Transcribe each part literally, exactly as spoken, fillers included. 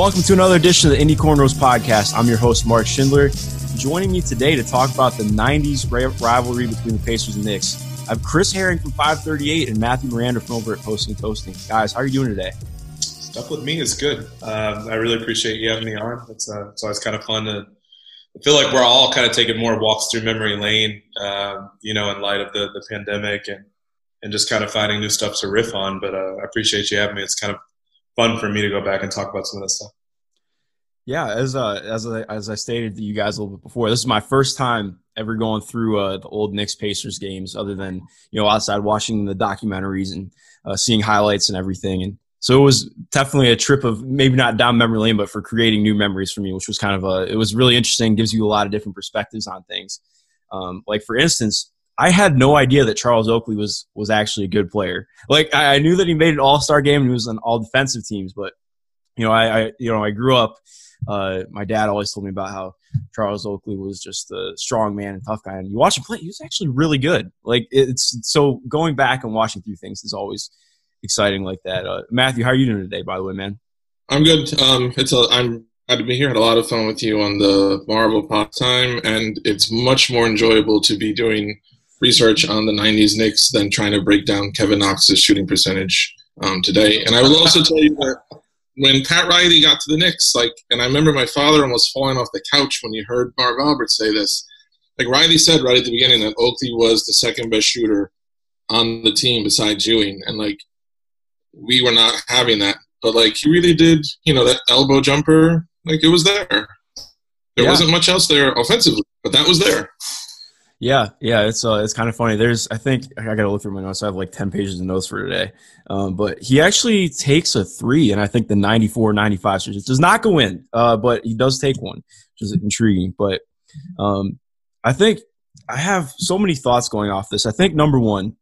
Welcome to another edition of the Indy Cornrows Podcast. I'm your host, Mark Schindler. Joining me today to talk about the nineties rivalry between the Pacers and Knicks, I have Chris Herring from FiveThirtyEight and Matthew Miranda from over at Posting and Toasting. Guys, how are you doing today? Stuff with me is good. Um, I really appreciate you having me on. It's, uh, it's always kind of fun to I feel like we're all kind of taking more walks through memory lane, um, you know, in light of the, the pandemic and, and just kind of finding new stuff to riff on. But uh, I appreciate you having me. It's kind of fun for me to go back and talk about some of this stuff. Yeah, as uh, as I, as I stated to you guys a little bit before, this is my first time ever going through uh, the old Knicks-Pacers games, other than, you know, outside watching the documentaries and uh, seeing highlights and everything. And so it was definitely a trip of maybe not down memory lane, but for creating new memories for me, which was kind of a, it was really interesting, gives you a lot of different perspectives on things. Um, like, for instance, I had no idea that Charles Oakley was was actually a good player. Like, I, I knew that he made an all-star game and he was on all defensive teams, but, you know, I, I you know, I grew up, uh, my dad always told me about how Charles Oakley was just a strong man and tough guy. And you watch him play, he was actually really good. Like, it's so going back and watching through things is always exciting like that. Uh, Matthew, how are you doing today, by the way, man? I'm good. Um, it's a, I'm glad to be here. I had a lot of fun with you on the Marvel Pop Time, and it's much more enjoyable to be doing research on the nineties Knicks than trying to break down Kevin Knox's shooting percentage um, today. And I will also tell you that when Pat Riley got to the Knicks, like, and I remember my father almost falling off the couch when he heard Marv Albert say this. Like, Riley said right at the beginning that Oakley was the second best shooter on the team besides Ewing, and, like, we were not having that. But, like, he really did, you know, that elbow jumper, like, it was there. There yeah. wasn't much else there offensively, but that was there. Yeah, yeah, it's uh, it's kind of funny. There's, I think, I got to look through my notes. I have, like, ten pages of notes for today. Um, but he actually takes a three, and I think the ninety-four ninety-five series. It does not go in, uh, but he does take one, which is intriguing. But um, I think I have so many thoughts going off this. I think, number one,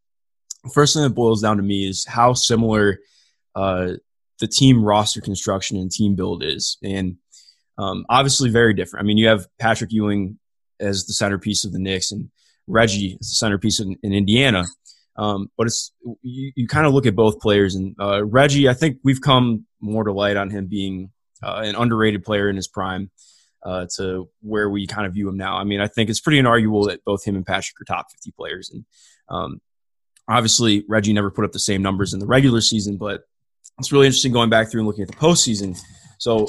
first thing that boils down to me is how similar uh, the team roster construction and team build is. And um, obviously very different. I mean, you have Patrick Ewing as the centerpiece of the Knicks and Reggie as the centerpiece in, in Indiana. Um, but it's you, you kind of look at both players. And uh, Reggie, I think we've come more to light on him being uh, an underrated player in his prime uh, to where we kind of view him now. I mean, I think it's pretty inarguable that both him and Patrick are top fifty players. And, um, obviously, Reggie never put up the same numbers in the regular season, but it's really interesting going back through and looking at the postseason. So,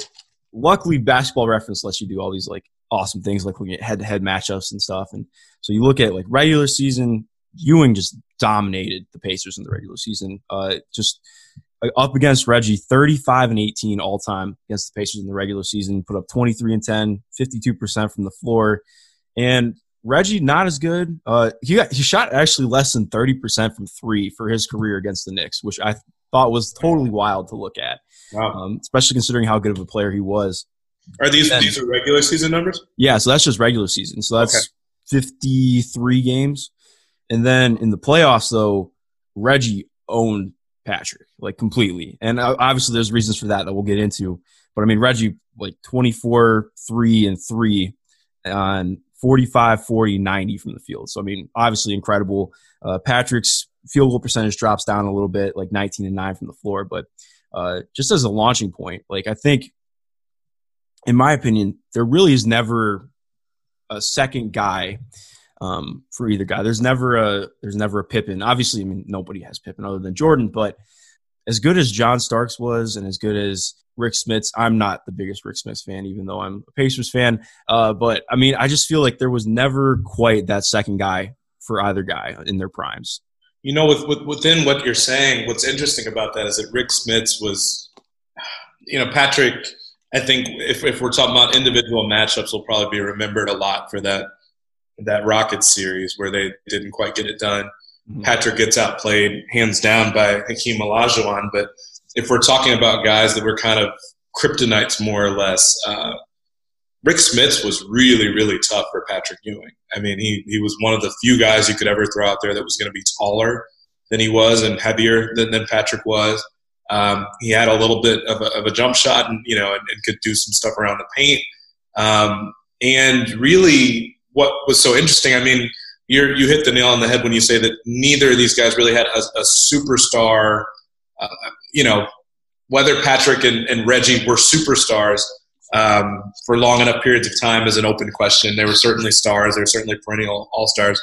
luckily, Basketball Reference lets you do all these, like, awesome things, like looking at head-to-head matchups and stuff. And so you look at, like, regular season, Ewing just dominated the Pacers in the regular season. Uh, just up against Reggie, thirty-five and eighteen all-time against the Pacers in the regular season, put up twenty-three and ten, fifty-two percent from the floor. And Reggie, not as good. Uh, he got, he shot actually less than thirty percent from three for his career against the Knicks, which I th- thought was totally wild to look at, wow. um, especially considering how good of a player he was. Are these then, these are regular season numbers? Yeah, so that's just regular season. So that's okay. fifty-three games. And then in the playoffs, though, Reggie owned Patrick, like, completely. And uh, obviously there's reasons for that that we'll get into. But, I mean, Reggie, like, twenty-four, three, and three on – forty-five, forty, ninety from the field. So, I mean, obviously incredible. Uh, Patrick's field goal percentage drops down a little bit, like nineteen and nine from the floor. But uh, just as a launching point, like, I think, in my opinion, there really is never a second guy um, for either guy. There's never a there's never a Pippen. Obviously, I mean, nobody has Pippen other than Jordan. But as good as John Starks was and as good as Rick Smits, I'm not the biggest Rick Smits fan, even though I'm a Pacers fan. Uh, but, I mean, I just feel like there was never quite that second guy for either guy in their primes. You know, with, with within what you're saying, what's interesting about that is that Rick Smits was, you know, Patrick, I think if, if we're talking about individual matchups, will probably be remembered a lot for that, that Rockets series where they didn't quite get it done. Mm-hmm. Patrick gets outplayed hands down by Hakeem Olajuwon, but if we're talking about guys that were kind of kryptonites more or less, uh, Rick Smits was really, really tough for Patrick Ewing. I mean, he, he was one of the few guys you could ever throw out there that was going to be taller than he was and heavier than, than Patrick was. Um, he had a little bit of a, of a jump shot and, you know, and, and could do some stuff around the paint. Um, and really what was so interesting, I mean, you're, you hit the nail on the head when you say that neither of these guys really had a, a superstar – Uh, you know, whether Patrick and, and Reggie were superstars um, for long enough periods of time is an open question. They were certainly stars. They were certainly perennial all-stars.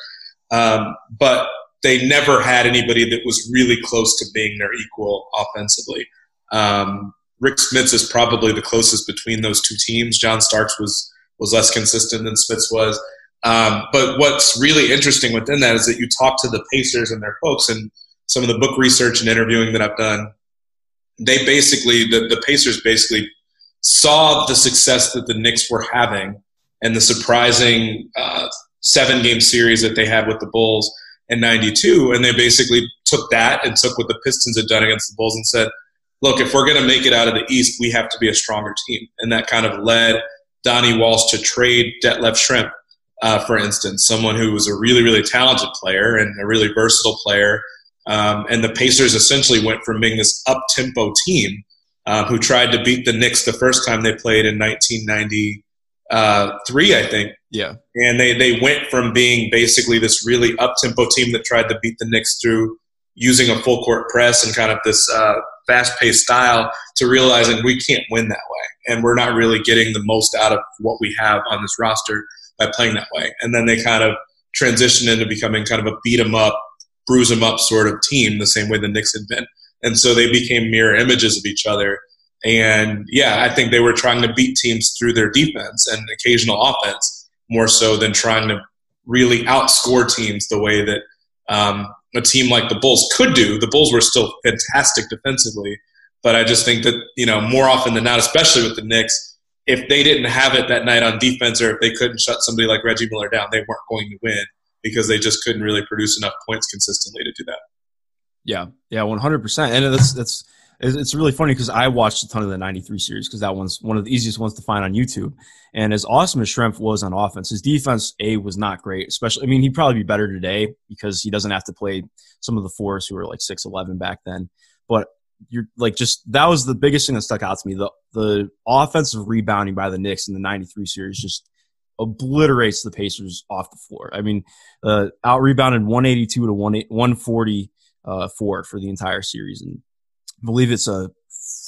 Um, but they never had anybody that was really close to being their equal offensively. Um, Rick Smits is probably the closest between those two teams. John Starks was was less consistent than Smits was. Um, but what's really interesting within that is that you talk to the Pacers and their folks, and some of the book research and interviewing that I've done, they basically, the, the Pacers basically saw the success that the Knicks were having and the surprising uh, seven-game series that they had with the Bulls in ninety-two, and they basically took that and took what the Pistons had done against the Bulls and said, look, if we're going to make it out of the East, we have to be a stronger team. And that kind of led Donnie Walsh to trade Detlef Schrempf, uh, for instance, someone who was a really, really talented player and a really versatile player. Um, and the Pacers essentially went from being this up-tempo team uh, who tried to beat the Knicks the first time they played in nineteen ninety-three, I think. Yeah. And they, they went from being basically this really up-tempo team that tried to beat the Knicks through using a full-court press and kind of this uh, fast-paced style to realizing we can't win that way. And we're not really getting the most out of what we have on this roster by playing that way. And then they kind of transitioned into becoming kind of a beat-em-up, bruise them up sort of team, the same way the Knicks had been. And so they became mirror images of each other. And yeah, I think they were trying to beat teams through their defense and occasional offense more so than trying to really outscore teams the way that um, a team like the Bulls could do. The Bulls were still fantastic defensively, but I just think that, you know, more often than not, especially with the Knicks, if they didn't have it that night on defense or if they couldn't shut somebody like Reggie Miller down, they weren't going to win, because they just couldn't really produce enough points consistently to do that. Yeah, yeah, one hundred percent. And that's that's it's really funny because I watched a ton of the ninety-three series because that one's one of the easiest ones to find on YouTube. And as awesome as Schrempf was on offense, his defense, A, was not great. Especially, I mean, he'd probably be better today because he doesn't have to play some of the fours who were like six eleven back then. But you're like just that was the biggest thing that stuck out to me. The, the offensive rebounding by the Knicks in the ninety-three series just obliterates the Pacers off the floor. I mean, uh, out rebounded one eighty-two to one forty-four uh, for the entire series, and I believe it's a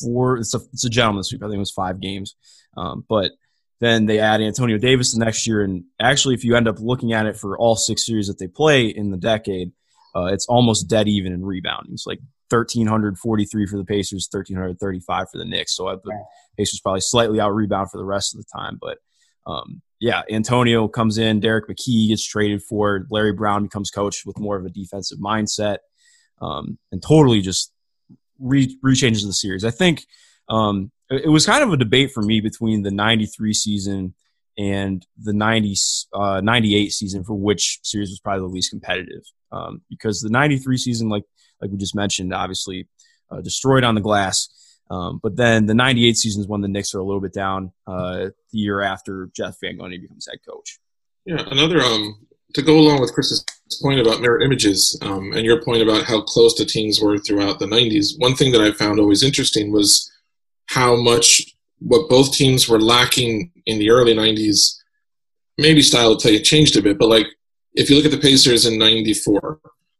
four. It's a it's a gentleman's sweep. I think it was five games, um, but then they add Antonio Davis the next year. And actually, if you end up looking at it for all six series that they play in the decade, uh, it's almost dead even in rebounding. It's like one thousand three hundred forty-three for the Pacers, one thousand three hundred thirty-five for the Knicks. So the Pacers probably slightly out rebound for the rest of the time, but. Um, Yeah, Antonio comes in, Derek McKee gets traded for, Larry Brown becomes coach with more of a defensive mindset, um, and totally just re- rechanges the series. I think um, it was kind of a debate for me between the ninety-three season and the ninety, uh, ninety-eight season for which series was probably the least competitive. Um, because the ninety-three season, like like we just mentioned, obviously uh, destroyed on the glass. Um, but then the ninety-eight season is when the Knicks are a little bit down uh, the year after Jeff Van Gundy becomes head coach. Yeah, another um, – to go along with Chris's point about mirror images um, and your point about how close the teams were throughout the nineties, one thing that I found always interesting was how much what both teams were lacking in the early nineties, maybe style of play changed a bit, but like if you look at the Pacers in ninety-four,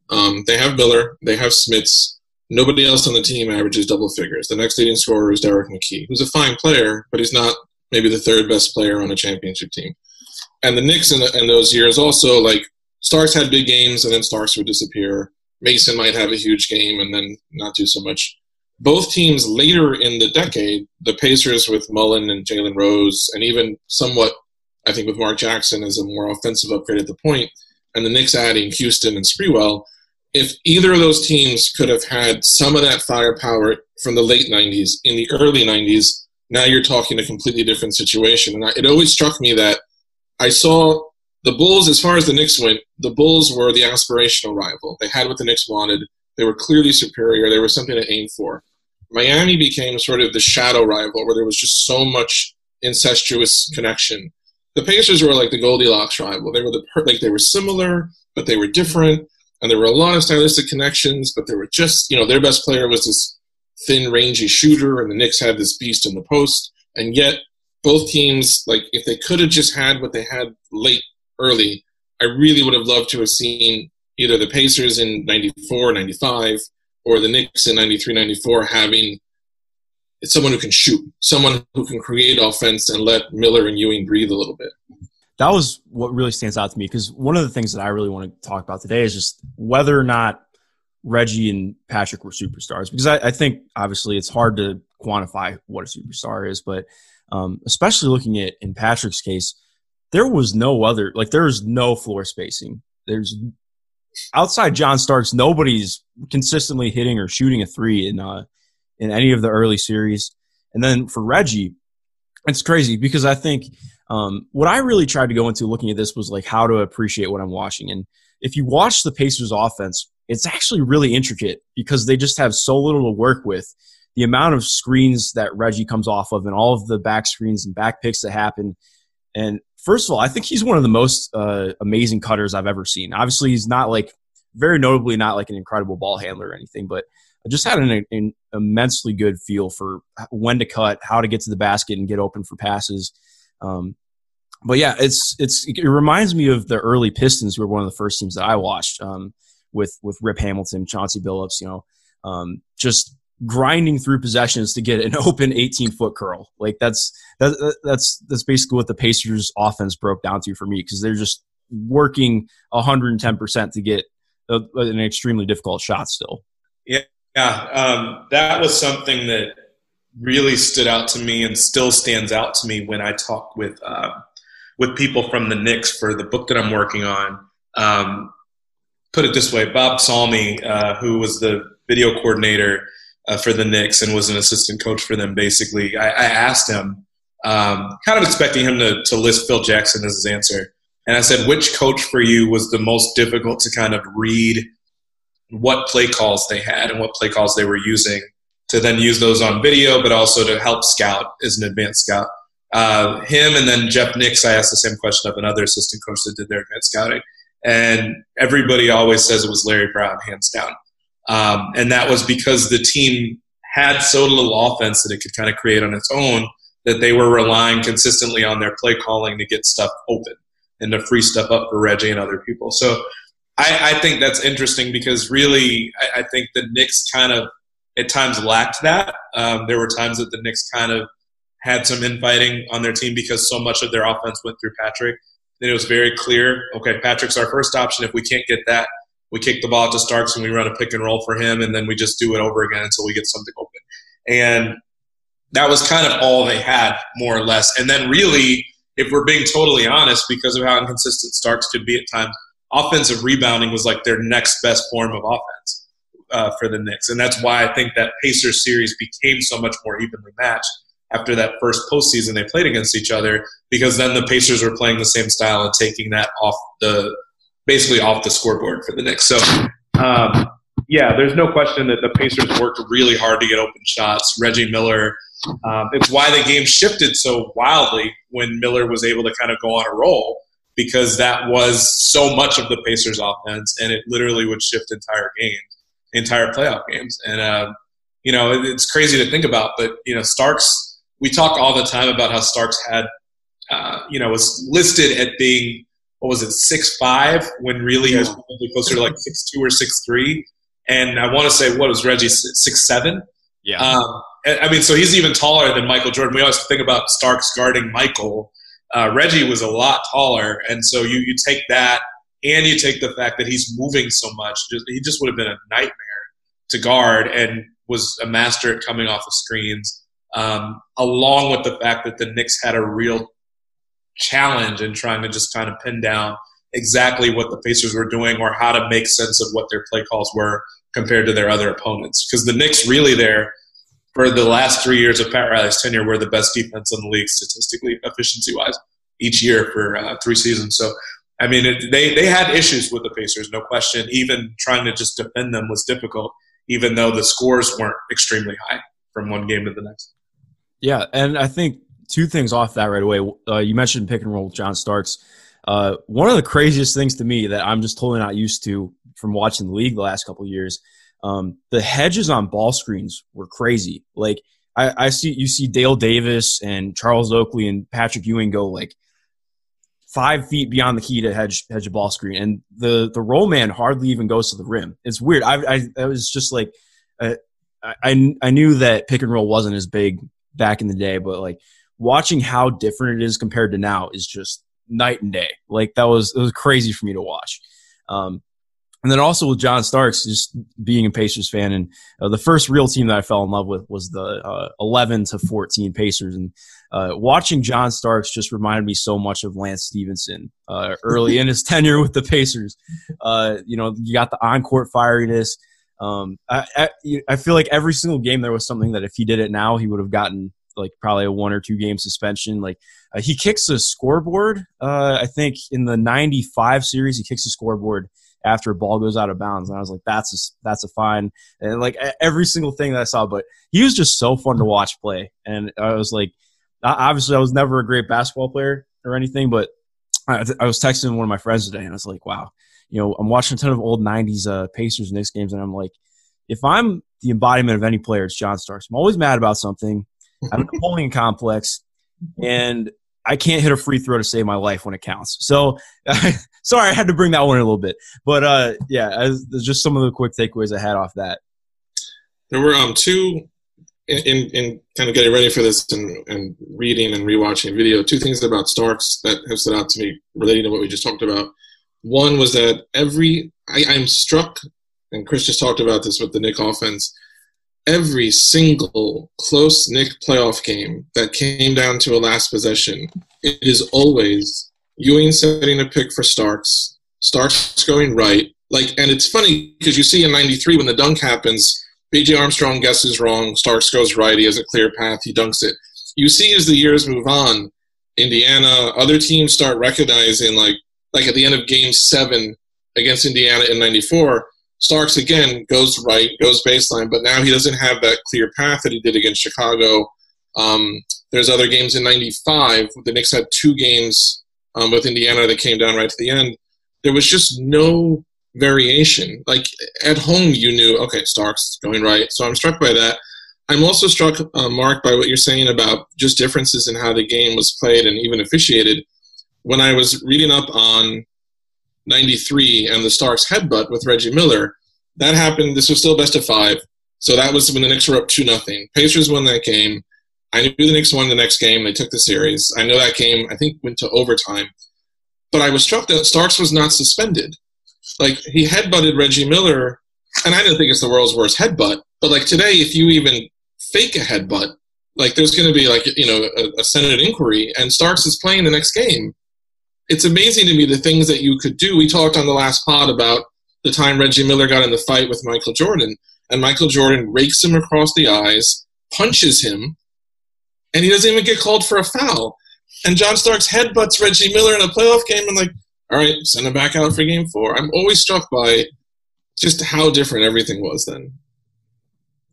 um, they have Miller, they have Smits. Nobody else on the team averages double figures. The next leading scorer is Derek McKee, who's a fine player, but he's not maybe the third best player on a championship team. And the Knicks in, the, in those years also, like, Starks had big games and then Starks would disappear. Mason might have a huge game and then not do so much. Both teams later in the decade, the Pacers with Mullen and Jalen Rose, and even somewhat, I think, with Mark Jackson as a more offensive upgrade at the point, and the Knicks adding Houston and Sprewell, if either of those teams could have had some of that firepower from the late nineties, in the early nineties, now you're talking a completely different situation. And I, it always struck me that I saw the Bulls, as far as the Knicks went, the Bulls were the aspirational rival. They had what the Knicks wanted. They were clearly superior. They were something to aim for. Miami became sort of the shadow rival where there was just so much incestuous connection. The Pacers were like the Goldilocks rival. They were the like they were similar, but they were different. And there were a lot of stylistic connections, but there were just, you know, their best player was this thin, rangy shooter, and the Knicks had this beast in the post. And yet, both teams, like, if they could have just had what they had late, early, I really would have loved to have seen either the Pacers in ninety-four, ninety-five, or the Knicks in ninety-three, ninety-four having it's someone who can shoot, someone who can create offense and let Miller and Ewing breathe a little bit. That was what really stands out to me, because one of the things that I really want to talk about today is just whether or not Reggie and Patrick were superstars, because I, I think obviously it's hard to quantify what a superstar is, but um, especially looking at in Patrick's case, there was no other, like there is no floor spacing. There's outside John Starks, nobody's consistently hitting or shooting a three in uh, in any of the early series. And then for Reggie, it's crazy because I think um, what I really tried to go into looking at this was like how to appreciate what I'm watching. And if you watch the Pacers offense, it's actually really intricate because they just have so little to work with. The amount of screens that Reggie comes off of and all of the back screens and back picks that happen. And first of all, I think he's one of the most uh, amazing cutters I've ever seen. Obviously, he's not like very notably not like an incredible ball handler or anything, but I just had an, an immensely good feel for when to cut, how to get to the basket and get open for passes. Um, but yeah, it's it's it reminds me of the early Pistons, who were one of the first teams that I watched. Um, with with Rip Hamilton, Chauncey Billups, you know, um, just grinding through possessions to get an open eighteen-foot curl. Like that's that, that's that's basically what the Pacers offense broke down to for me, because they're just working one hundred ten percent to get a, an extremely difficult shot still. Yeah, yeah. Um, that was something that really stood out to me and still stands out to me when I talk with uh, with people from the Knicks for the book that I'm working on. Um, Put it this way, Bob Salmi, uh, who was the video coordinator uh, for the Knicks and was an assistant coach for them, basically, I, I asked him, um, kind of expecting him to, to list Phil Jackson as his answer. And I said, which coach for you was the most difficult to kind of read what play calls they had and what play calls they were using to then use those on video, but also to help scout as an advanced scout? Uh, him and then Jeff Nix, I asked the same question of another assistant coach that did their advanced scouting. And everybody always says it was Larry Brown, hands down. Um, and that was because the team had so little offense that it could kind of create on its own that they were relying consistently on their play calling to get stuff open and to free stuff up for Reggie and other people. So I, I think that's interesting because really I, I think the Knicks kind of at times lacked that. Um, there were times that the Knicks kind of had some infighting on their team because so much of their offense went through Patrick. Then it was very clear, okay, Patrick's our first option. If we can't get that, we kick the ball out to Starks and we run a pick and roll for him, and then we just do it over again until we get something open. And that was kind of all they had, more or less. And then really, if we're being totally honest, because of how inconsistent Starks could be at times, offensive rebounding was like their next best form of offense uh, for the Knicks. And that's why I think that Pacers series became so much more evenly matched after that first postseason they played against each other, because then the Pacers were playing the same style and taking that off the basically off the scoreboard for the Knicks. So, um, yeah, there's no question that the Pacers worked really hard to get open shots. Reggie Miller, um, it's why the game shifted so wildly when Miller was able to kind of go on a roll, because that was so much of the Pacers' offense, and it literally would shift entire games, entire playoff games. And, uh, you know, it, it's crazy to think about, but, you know, Starks – we talk all the time about how Starks had, uh, you know, was listed at being, what was it, six five, when really he was probably closer to like six two or six three. And I want to say, what was Reggie, six seven? Yeah. Um, I mean, so he's even taller than Michael Jordan. We always think about Starks guarding Michael. Uh, Reggie was a lot taller. And so you, you take that and you take the fact that he's moving so much. Just, he just would have been a nightmare to guard and was a master at coming off of screens. Um, along with the fact that the Knicks had a real challenge in trying to just kind of pin down exactly what the Pacers were doing or how to make sense of what their play calls were compared to their other opponents. Because the Knicks really there, for the last three years of Pat Riley's tenure, were the best defense in the league statistically, efficiency-wise, each year for uh, three seasons. So, I mean, it, they, they had issues with the Pacers, no question. Even trying to just defend them was difficult, even though the scores weren't extremely high from one game to the next. Yeah, and I think two things off that right away. Uh, you mentioned pick and roll with John Starks. Uh, one of the craziest things to me that I'm just totally not used to from watching the league the last couple of years, um, the hedges on ball screens were crazy. Like I, I see, you see Dale Davis and Charles Oakley and Patrick Ewing go like five feet beyond the key to hedge hedge a ball screen, and the the roll man hardly even goes to the rim. It's weird. I I, I was just like. Uh, I I knew that pick and roll wasn't as big back in the day, but like watching how different it is compared to now is just night and day. Like that was it was crazy for me to watch. Um, and then also with John Starks, just being a Pacers fan, and uh, the first real team that I fell in love with was the uh, eleven to fourteen Pacers. And uh, watching John Starks just reminded me so much of Lance Stevenson uh, early in his tenure with the Pacers. Uh, you know, you got the on-court fieriness. Um, I, I I feel like every single game there was something that if he did it now, he would have gotten like probably a one or two game suspension. Like uh, he kicks the scoreboard. Uh, I think in the ninety-five series, he kicks the scoreboard after a ball goes out of bounds. And I was like, that's a, that's a fine. And like every single thing that I saw, but he was just so fun to watch play. And I was like, obviously I was never a great basketball player or anything, but I, I was texting one of my friends today and I was like, wow, you know, I'm watching a ton of old nineties uh, Pacers, Knicks games, and I'm like, if I'm the embodiment of any player, it's John Starks. I'm always mad about something. I have a Napoleon complex, and I can't hit a free throw to save my life when it counts. So, sorry, I had to bring that one in a little bit. But, uh, yeah, I, just some of the quick takeaways I had off that. There were um, two, in, in, in kind of getting ready for this and, and reading and rewatching video, two things about Starks that have stood out to me relating to what we just talked about. One was that every – I'm struck, and Chris just talked about this with the Knick offense, every single close Knick playoff game that came down to a last possession, it is always Ewing setting a pick for Starks, Starks going right. Like, and it's funny because you see in ninety-three when the dunk happens, B J Armstrong guesses wrong, Starks goes right, he has a clear path, he dunks it. You see as the years move on, Indiana, other teams start recognizing like, Like at the end of game seven against Indiana in ninety-four, Starks again goes right, goes baseline, but now he doesn't have that clear path that he did against Chicago. Um, there's other games in ninety-five. The Knicks had two games um, with Indiana that came down right to the end. There was just no variation. Like at home, you knew, okay, Starks going right. So I'm struck by that. I'm also struck, uh, Mark, by what you're saying about just differences in how the game was played and even officiated. When I was reading up on ninety-three and the Starks headbutt with Reggie Miller, that happened. This was still best of five. So that was when the Knicks were up two nothing. Pacers won that game. I knew the Knicks won the next game. They took the series. I know that game, I think, went to overtime. But I was struck that Starks was not suspended. Like, he headbutted Reggie Miller, and I don't think it's the world's worst headbutt. But, like, today, if you even fake a headbutt, like, there's going to be, like, you know, a, a Senate inquiry, and Starks is playing the next game. It's amazing to me the things that you could do. We talked on the last pod about the time Reggie Miller got in the fight with Michael Jordan, and Michael Jordan rakes him across the eyes, punches him, and he doesn't even get called for a foul. And John Starks headbutts Reggie Miller in a playoff game and like, all right, send him back out for game four. I'm always struck by just how different everything was then.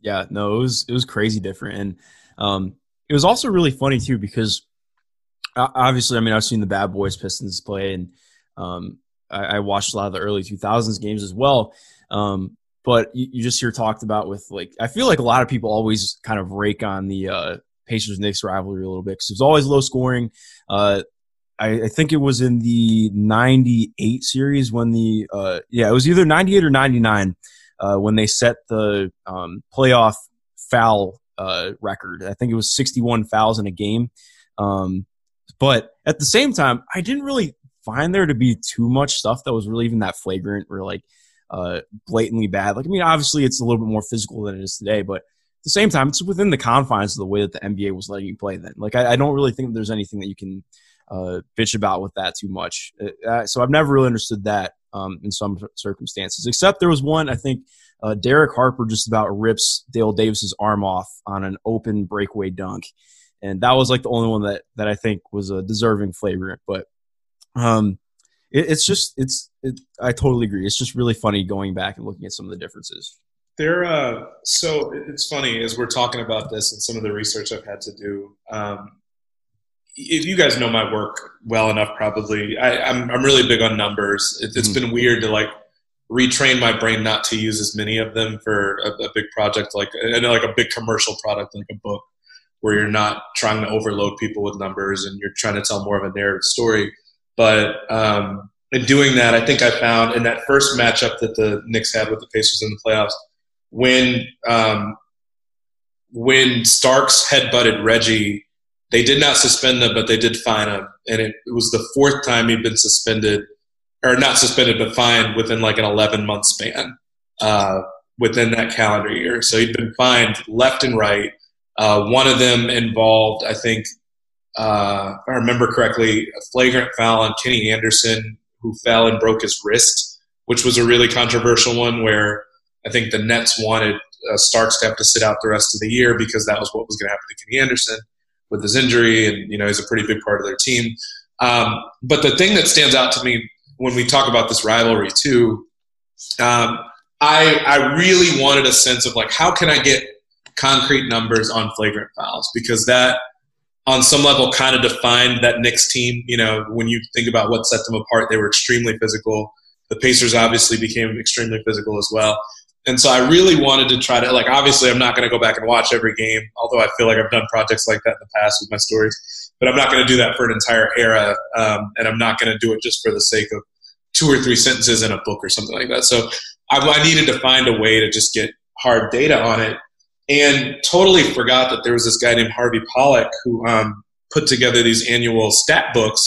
Yeah, no, it was, it was crazy different. And um, it was also really funny too because – obviously, I mean, I've seen the Bad Boys Pistons play, and um, I, I watched a lot of the early two thousands games as well. Um, but you, you just hear talked about with, like, I feel like a lot of people always kind of rake on the uh, Pacers-Knicks rivalry a little bit because it was always low scoring. Uh, I, I think it was in the ninety-eight series when the uh, – yeah, it was either ninety-eight or ninety-nine uh, when they set the um, playoff foul uh, record. I think it was sixty-one fouls in a game. Um But at the same time, I didn't really find there to be too much stuff that was really even that flagrant or like uh, blatantly bad. Like, I mean, obviously it's a little bit more physical than it is today, but at the same time, it's within the confines of the way that the N B A was letting you play then. Like, I, I don't really think there's anything that you can uh, bitch about with that too much. Uh, so I've never really understood that um, in some circumstances, except there was one, I think uh, Derek Harper just about rips Dale Davis's arm off on an open breakaway dunk. And that was like the only one that, that I think was a deserving flagrant. But um, it, it's just it's it, I totally agree. It's just really funny going back and looking at some of the differences. There, uh, so it's funny as we're talking about this and some of the research I've had to do. Um, if you guys know my work well enough, probably I, I'm I'm really big on numbers. It, it's mm-hmm. been weird to like retrain my brain not to use as many of them for a, a big project like and like a big commercial product like a book, where you're not trying to overload people with numbers and you're trying to tell more of a narrative story. But um, in doing that, I think I found in that first matchup that the Knicks had with the Pacers in the playoffs, when um, when Starks headbutted Reggie, they did not suspend him, but they did fine him. And it, it was the fourth time he'd been suspended, or not suspended, but fined within like an eleven-month span uh, within that calendar year. So he'd been fined left and right. Uh, one of them involved, I think, uh, if I remember correctly, a flagrant foul on Kenny Anderson, who fell and broke his wrist, which was a really controversial one where I think the Nets wanted uh, Starks to have to sit out the rest of the year because that was what was going to happen to Kenny Anderson with his injury, and, you know, he's a pretty big part of their team. Um, but the thing that stands out to me when we talk about this rivalry too, um, I, I really wanted a sense of, like, how can I get concrete numbers on flagrant fouls? Because that, on some level, kind of defined that Knicks team. You know, when you think about what set them apart, they were extremely physical. The Pacers obviously became extremely physical as well. And so I really wanted to try to, like, obviously I'm not going to go back and watch every game, although I feel like I've done projects like that in the past with my stories. But I'm not going to do that for an entire era, um, and I'm not going to do it just for the sake of two or three sentences in a book or something like that. So I, I needed to find a way to just get hard data on it, and totally forgot that there was this guy named Harvey Pollack who um, put together these annual stat books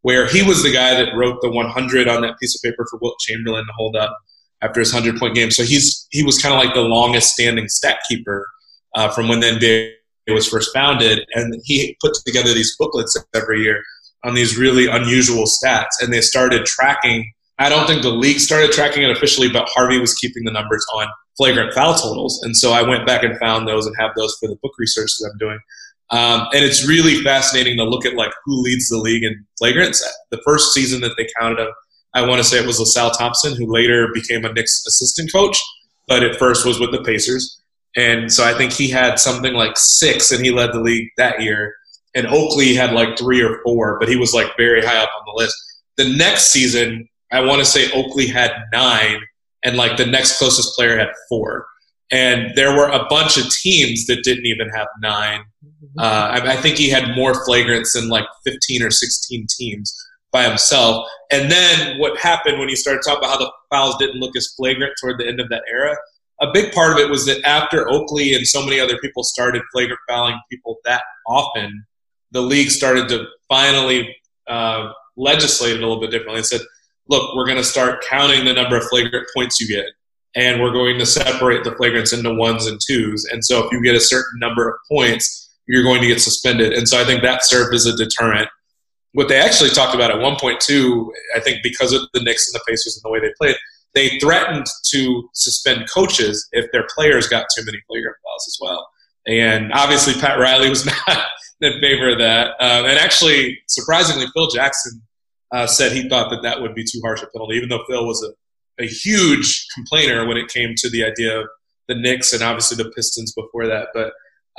where he was the guy that wrote the one hundred on that piece of paper for Wilt Chamberlain to hold up after his hundred-point game. So he's he was kind of like the longest-standing stat keeper uh, from when the N B A was first founded. And he puts together these booklets every year on these really unusual stats. And they started tracking. I don't think the league started tracking it officially, but Harvey was keeping the numbers on flagrant foul totals. And so I went back and found those and have those for the book research that I'm doing. Um, and it's really fascinating to look at, like, who leads the league in flagrants. The first season that they counted up, I want to say it was LaSalle Thompson, who later became a Knicks assistant coach, but at first was with the Pacers. And so I think he had something like six, and he led the league that year. And Oakley had like three or four, but he was, like, very high up on the list. The next season, I want to say Oakley had nine, and, like, the next closest player had four. And there were a bunch of teams that didn't even have nine. Uh, I think he had more flagrants than, like, fifteen or sixteen teams by himself. And then what happened when he started talking about how the fouls didn't look as flagrant toward the end of that era, a big part of it was that after Oakley and so many other people started flagrant fouling people that often, the league started to finally uh, legislate it a little bit differently and said, look, we're going to start counting the number of flagrant points you get, and we're going to separate the flagrants into ones and twos. And so if you get a certain number of points, you're going to get suspended. And so I think that served as a deterrent. What they actually talked about at one point, too, I think because of the Knicks and the Pacers and the way they played, they threatened to suspend coaches if their players got too many flagrant fouls as well. And obviously Pat Riley was not in favor of that. Um, and actually, surprisingly, Phil Jackson uh, said he thought that that would be too harsh a penalty, even though Phil was a, a huge complainer when it came to the idea of the Knicks and obviously the Pistons before that. But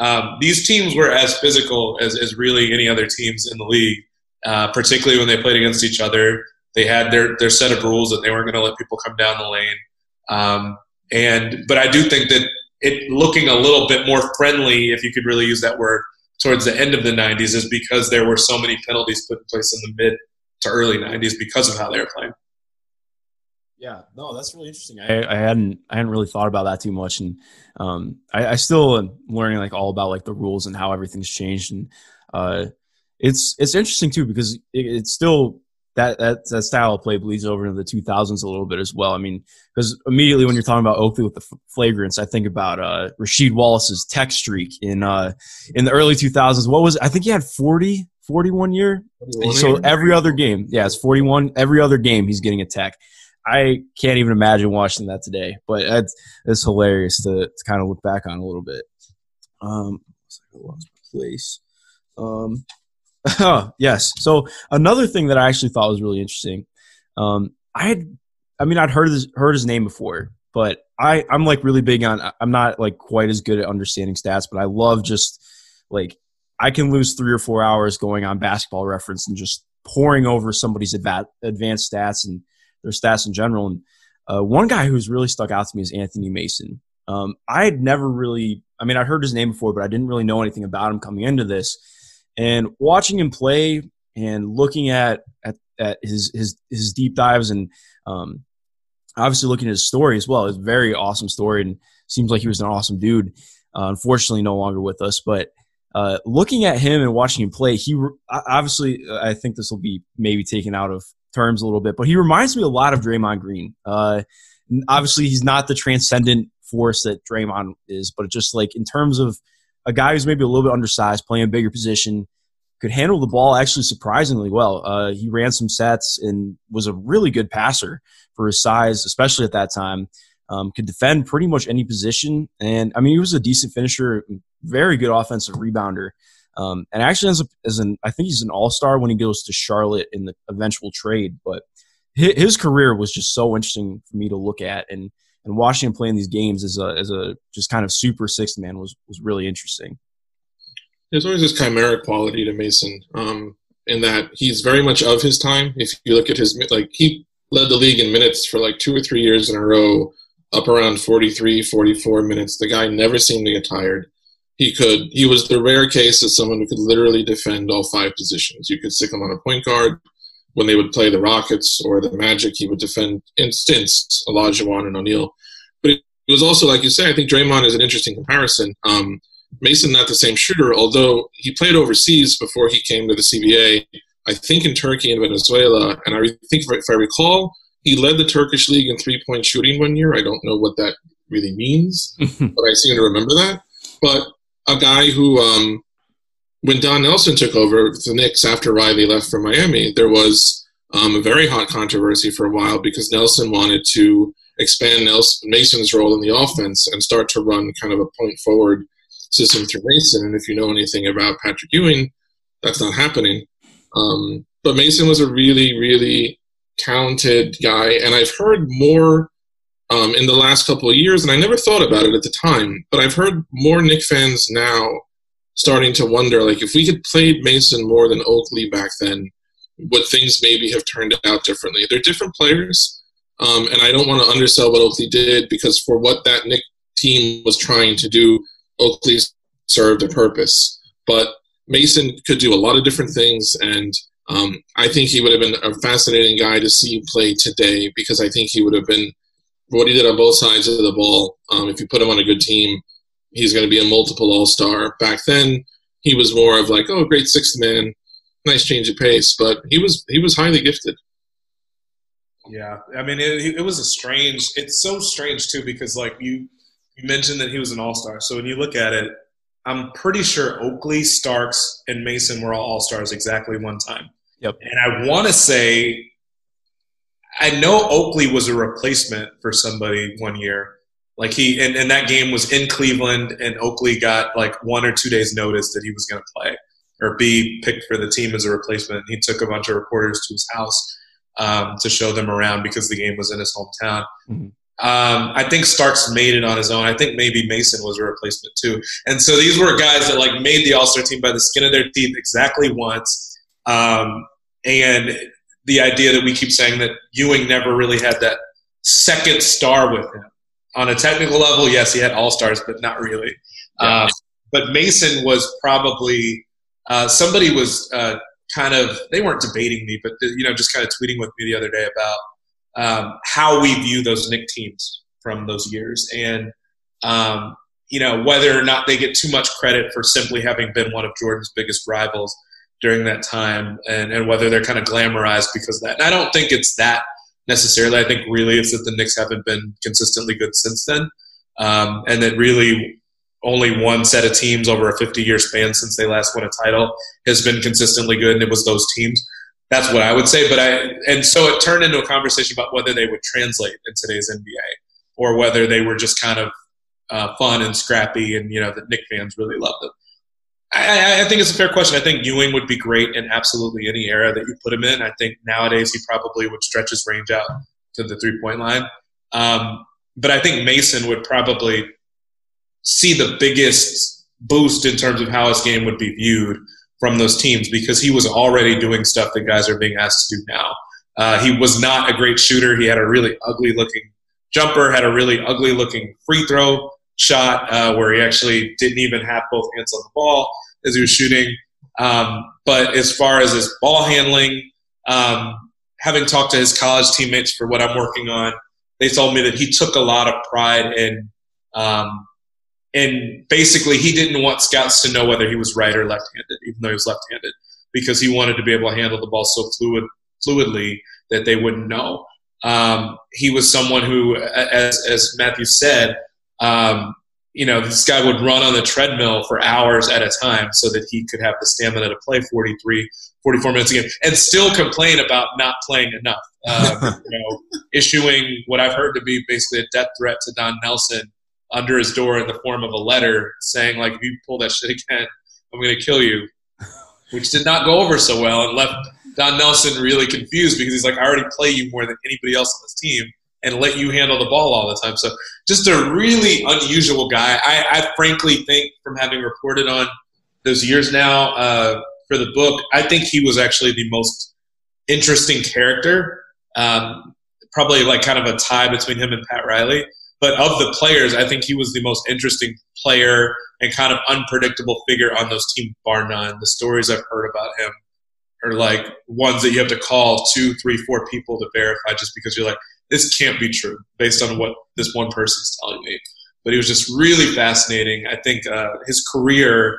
um, these teams were as physical as, as really any other teams in the league. Uh, particularly when they played against each other, they had their, their set of rules that they weren't going to let people come down the lane. Um, and but I do think that it looking a little bit more friendly, if you could really use that word, towards the end of the nineties is because there were so many penalties put in place in the mid to early nineties because of how they were playing. Yeah, no, that's really interesting. I, I hadn't I hadn't really thought about that too much, and um, I, I still am learning, like, all about, like, the rules and how everything's changed, and uh, It's it's interesting too because it, it's still that, that that style of play bleeds over into the two thousands a little bit as well. I mean, because immediately when you're talking about Oakley with the f- flagrants, I think about uh, Rasheed Wallace's tech streak in uh, in the early two thousands. What was it? I think he had forty, forty one year. forty-one So every other game, yeah, it's forty-one. Every other game he's getting a tech. I can't even imagine watching that today, but it's, it's hilarious to, to kind of look back on a little bit. Um, I lost my place. Um. Oh, yes. So another thing that I actually thought was really interesting, um, I had, I mean, I'd heard his, heard his name before, but I, I'm like really big on, I'm not like quite as good at understanding stats, but I love just like, I can lose three or four hours going on Basketball Reference and just pouring over somebody's adva- advanced stats and their stats in general. And uh, one guy who's really stuck out to me is Anthony Mason. Um, I had never really, I mean, I'd heard his name before, but I didn't really know anything about him coming into this. And watching him play and looking at at, at his, his his deep dives and um, obviously looking at his story as well, it's a very awesome story and seems like he was an awesome dude. uh, unfortunately no longer with us. But uh, looking at him and watching him play, he re- obviously, I think this will be maybe taken out of terms a little bit, but he reminds me a lot of Draymond Green. Uh, obviously, he's not the transcendent force that Draymond is, but just like in terms of a guy who's maybe a little bit undersized, playing a bigger position, could handle the ball actually surprisingly well. Uh, he ran some sets and was a really good passer for his size, especially at that time. Um, could defend pretty much any position. And, I mean, he was a decent finisher, very good offensive rebounder. Um, and actually, as, a, as an, I think he's an all-star when he goes to Charlotte in the eventual trade. But his, his career was just so interesting for me to look at. And, and watching him play in these games as a, as a just kind of super sixth man was, was really interesting. There's always this chimeric quality to Mason, um, in that he's very much of his time. If you look at his, like, he led the league in minutes for like two or three years in a row, up around forty-three, forty-four minutes. The guy never seemed to get tired. He could, he was the rare case of someone who could literally defend all five positions. You could stick him on a point guard. When they would play the Rockets or the Magic, he would defend instance Olajuwon and O'Neal. But it was also, like you say, I think Draymond is an interesting comparison. Um, Mason, not the same shooter, although he played overseas before he came to the C B A, I think in Turkey and Venezuela. And I think, if I recall, he led the Turkish league in three-point shooting one year. I don't know what that really means, but I seem to remember that. But a guy who, um, when Don Nelson took over the Knicks after Riley left for Miami, there was um, a very hot controversy for a while because Nelson wanted to expand Nelson, Mason's role in the offense and start to run kind of a point forward system through Mason, and if you know anything about Patrick Ewing, that's not happening. Um, but Mason was a really, really talented guy, and I've heard more um, in the last couple of years, and I never thought about it at the time, but I've heard more Knick fans now starting to wonder, like, if we had played Mason more than Oakley back then, would things maybe have turned out differently? They're different players, um, and I don't want to undersell what Oakley did, because for what that Knick team was trying to do, Oakley served a purpose, but Mason could do a lot of different things, and um, I think he would have been a fascinating guy to see play today, because I think he would have been, what he did on both sides of the ball, um, if you put him on a good team, he's going to be a multiple all-star. Back then, he was more of like, oh, great sixth man, nice change of pace, but he was he was highly gifted. Yeah, I mean, it, it was a strange, it's so strange too, because like you, You mentioned that he was an all-star. So when you look at it, I'm pretty sure Oakley, Starks, and Mason were all all-stars exactly one time. Yep. And I want to say, I know Oakley was a replacement for somebody one year. Like he, and, and that game was in Cleveland, and Oakley got like one or two days notice that he was going to play or be picked for the team as a replacement. He took a bunch of reporters to his house um, to show them around because the game was in his hometown. Mm-hmm. Um, I think Starks made it on his own. I think maybe Mason was a replacement too. And so these were guys that like made the All-Star team by the skin of their teeth exactly once. Um, and the idea that we keep saying that Ewing never really had that second star with him. On a technical level, yes, he had All-Stars, but not really. Yeah. Um, but Mason was probably uh, – somebody was uh, kind of – they weren't debating me, but you know, just kind of tweeting with me the other day about – Um, how we view those Knick teams from those years, and um, you know, whether or not they get too much credit for simply having been one of Jordan's biggest rivals during that time, and, and whether they're kind of glamorized because of that. And I don't think it's that necessarily. I think really it's that the Knicks haven't been consistently good since then, um, and that really only one set of teams over a fifty-year span since they last won a title has been consistently good, and it was those teams. That's what I would say, but I and so it turned into a conversation about whether they would translate in today's N B A or whether they were just kind of uh, fun and scrappy, and you know that Knick fans really loved them. I, I think it's a fair question. I think Ewing would be great in absolutely any era that you put him in. I think nowadays he probably would stretch his range out to the three-point line, um, but I think Mason would probably see the biggest boost in terms of how his game would be viewed from those teams, because he was already doing stuff that guys are being asked to do now. Uh, he was not a great shooter. He had a really ugly-looking jumper, had a really ugly-looking free throw shot uh, where he actually didn't even have both hands on the ball as he was shooting. Um, but as far as his ball handling, um, having talked to his college teammates for what I'm working on, they told me that he took a lot of pride in um, And basically he didn't want scouts to know whether he was right or left-handed, even though he was left-handed, because he wanted to be able to handle the ball so fluid, fluidly that they wouldn't know. Um, he was someone who, as, as Matthew said, um, you know, this guy would run on the treadmill for hours at a time so that he could have the stamina to play forty-three, forty-four minutes a game and still complain about not playing enough. Um, you know, issuing what I've heard to be basically a death threat to Don Nelson under his door in the form of a letter saying, like, if you pull that shit again, I'm going to kill you, which did not go over so well and left Don Nelson really confused because he's like, I already play you more than anybody else on this team and let you handle the ball all the time. So just a really unusual guy. I, I frankly think, from having reported on those years now uh, for the book, I think he was actually the most interesting character, um, probably like kind of a tie between him and Pat Riley. But of the players, I think he was the most interesting player and kind of unpredictable figure on those teams, bar none. The stories I've heard about him are like ones that you have to call two, three, four people to verify just because you're like, this can't be true based on what this one person's telling me. But he was just really fascinating. I think uh, his career,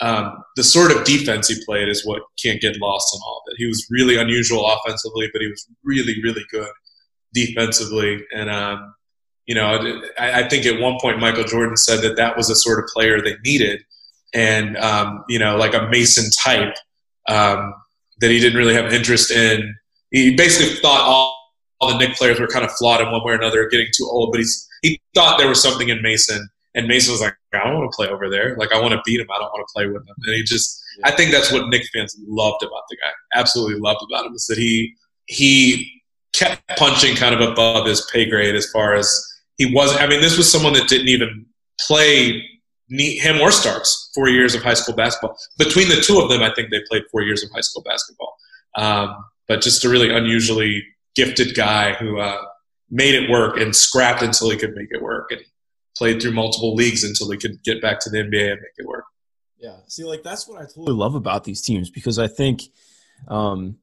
um, the sort of defense he played is what can't get lost in all of it. He was really unusual offensively, but he was really, really good defensively. And, um, you know, I think at one point Michael Jordan said that that was the sort of player they needed, and um, you know, like a Mason type um, that he didn't really have interest in. He basically thought all, all the Knick players were kind of flawed in one way or another, getting too old. But he's, he thought there was something in Mason, and Mason was like, I don't want to play over there. Like, I want to beat him. I don't want to play with him. And he just, I think that's what Knick fans loved about the guy. Absolutely loved about him is that he he kept punching kind of above his pay grade as far as. He was. I mean, this was someone that didn't even play him or Starks four years of high school basketball. Between the two of them, I think they played four years of high school basketball. Um, but just a really unusually gifted guy who uh, made it work and scrapped until he could make it work and played through multiple leagues until he could get back to the N B A and make it work. Yeah. See, like, that's what I totally love about these teams, because I think um,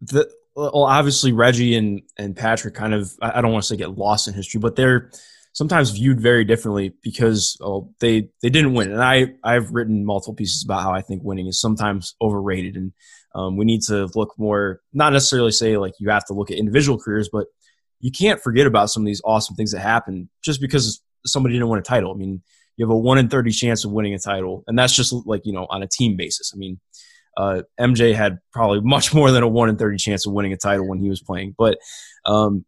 the – well, obviously Reggie and, and Patrick kind of, I don't want to say get lost in history, but they're sometimes viewed very differently because oh, they, they didn't win. And I, I've written multiple pieces about how I think winning is sometimes overrated. And um, we need to look more, not necessarily say like you have to look at individual careers, but you can't forget about some of these awesome things that happen just because somebody didn't win a title. I mean, you have a one in thirty chance of winning a title. And that's just like, you know, on a team basis. I mean, Uh, M J had probably much more than a one in thirty chance of winning a title when he was playing. But, um,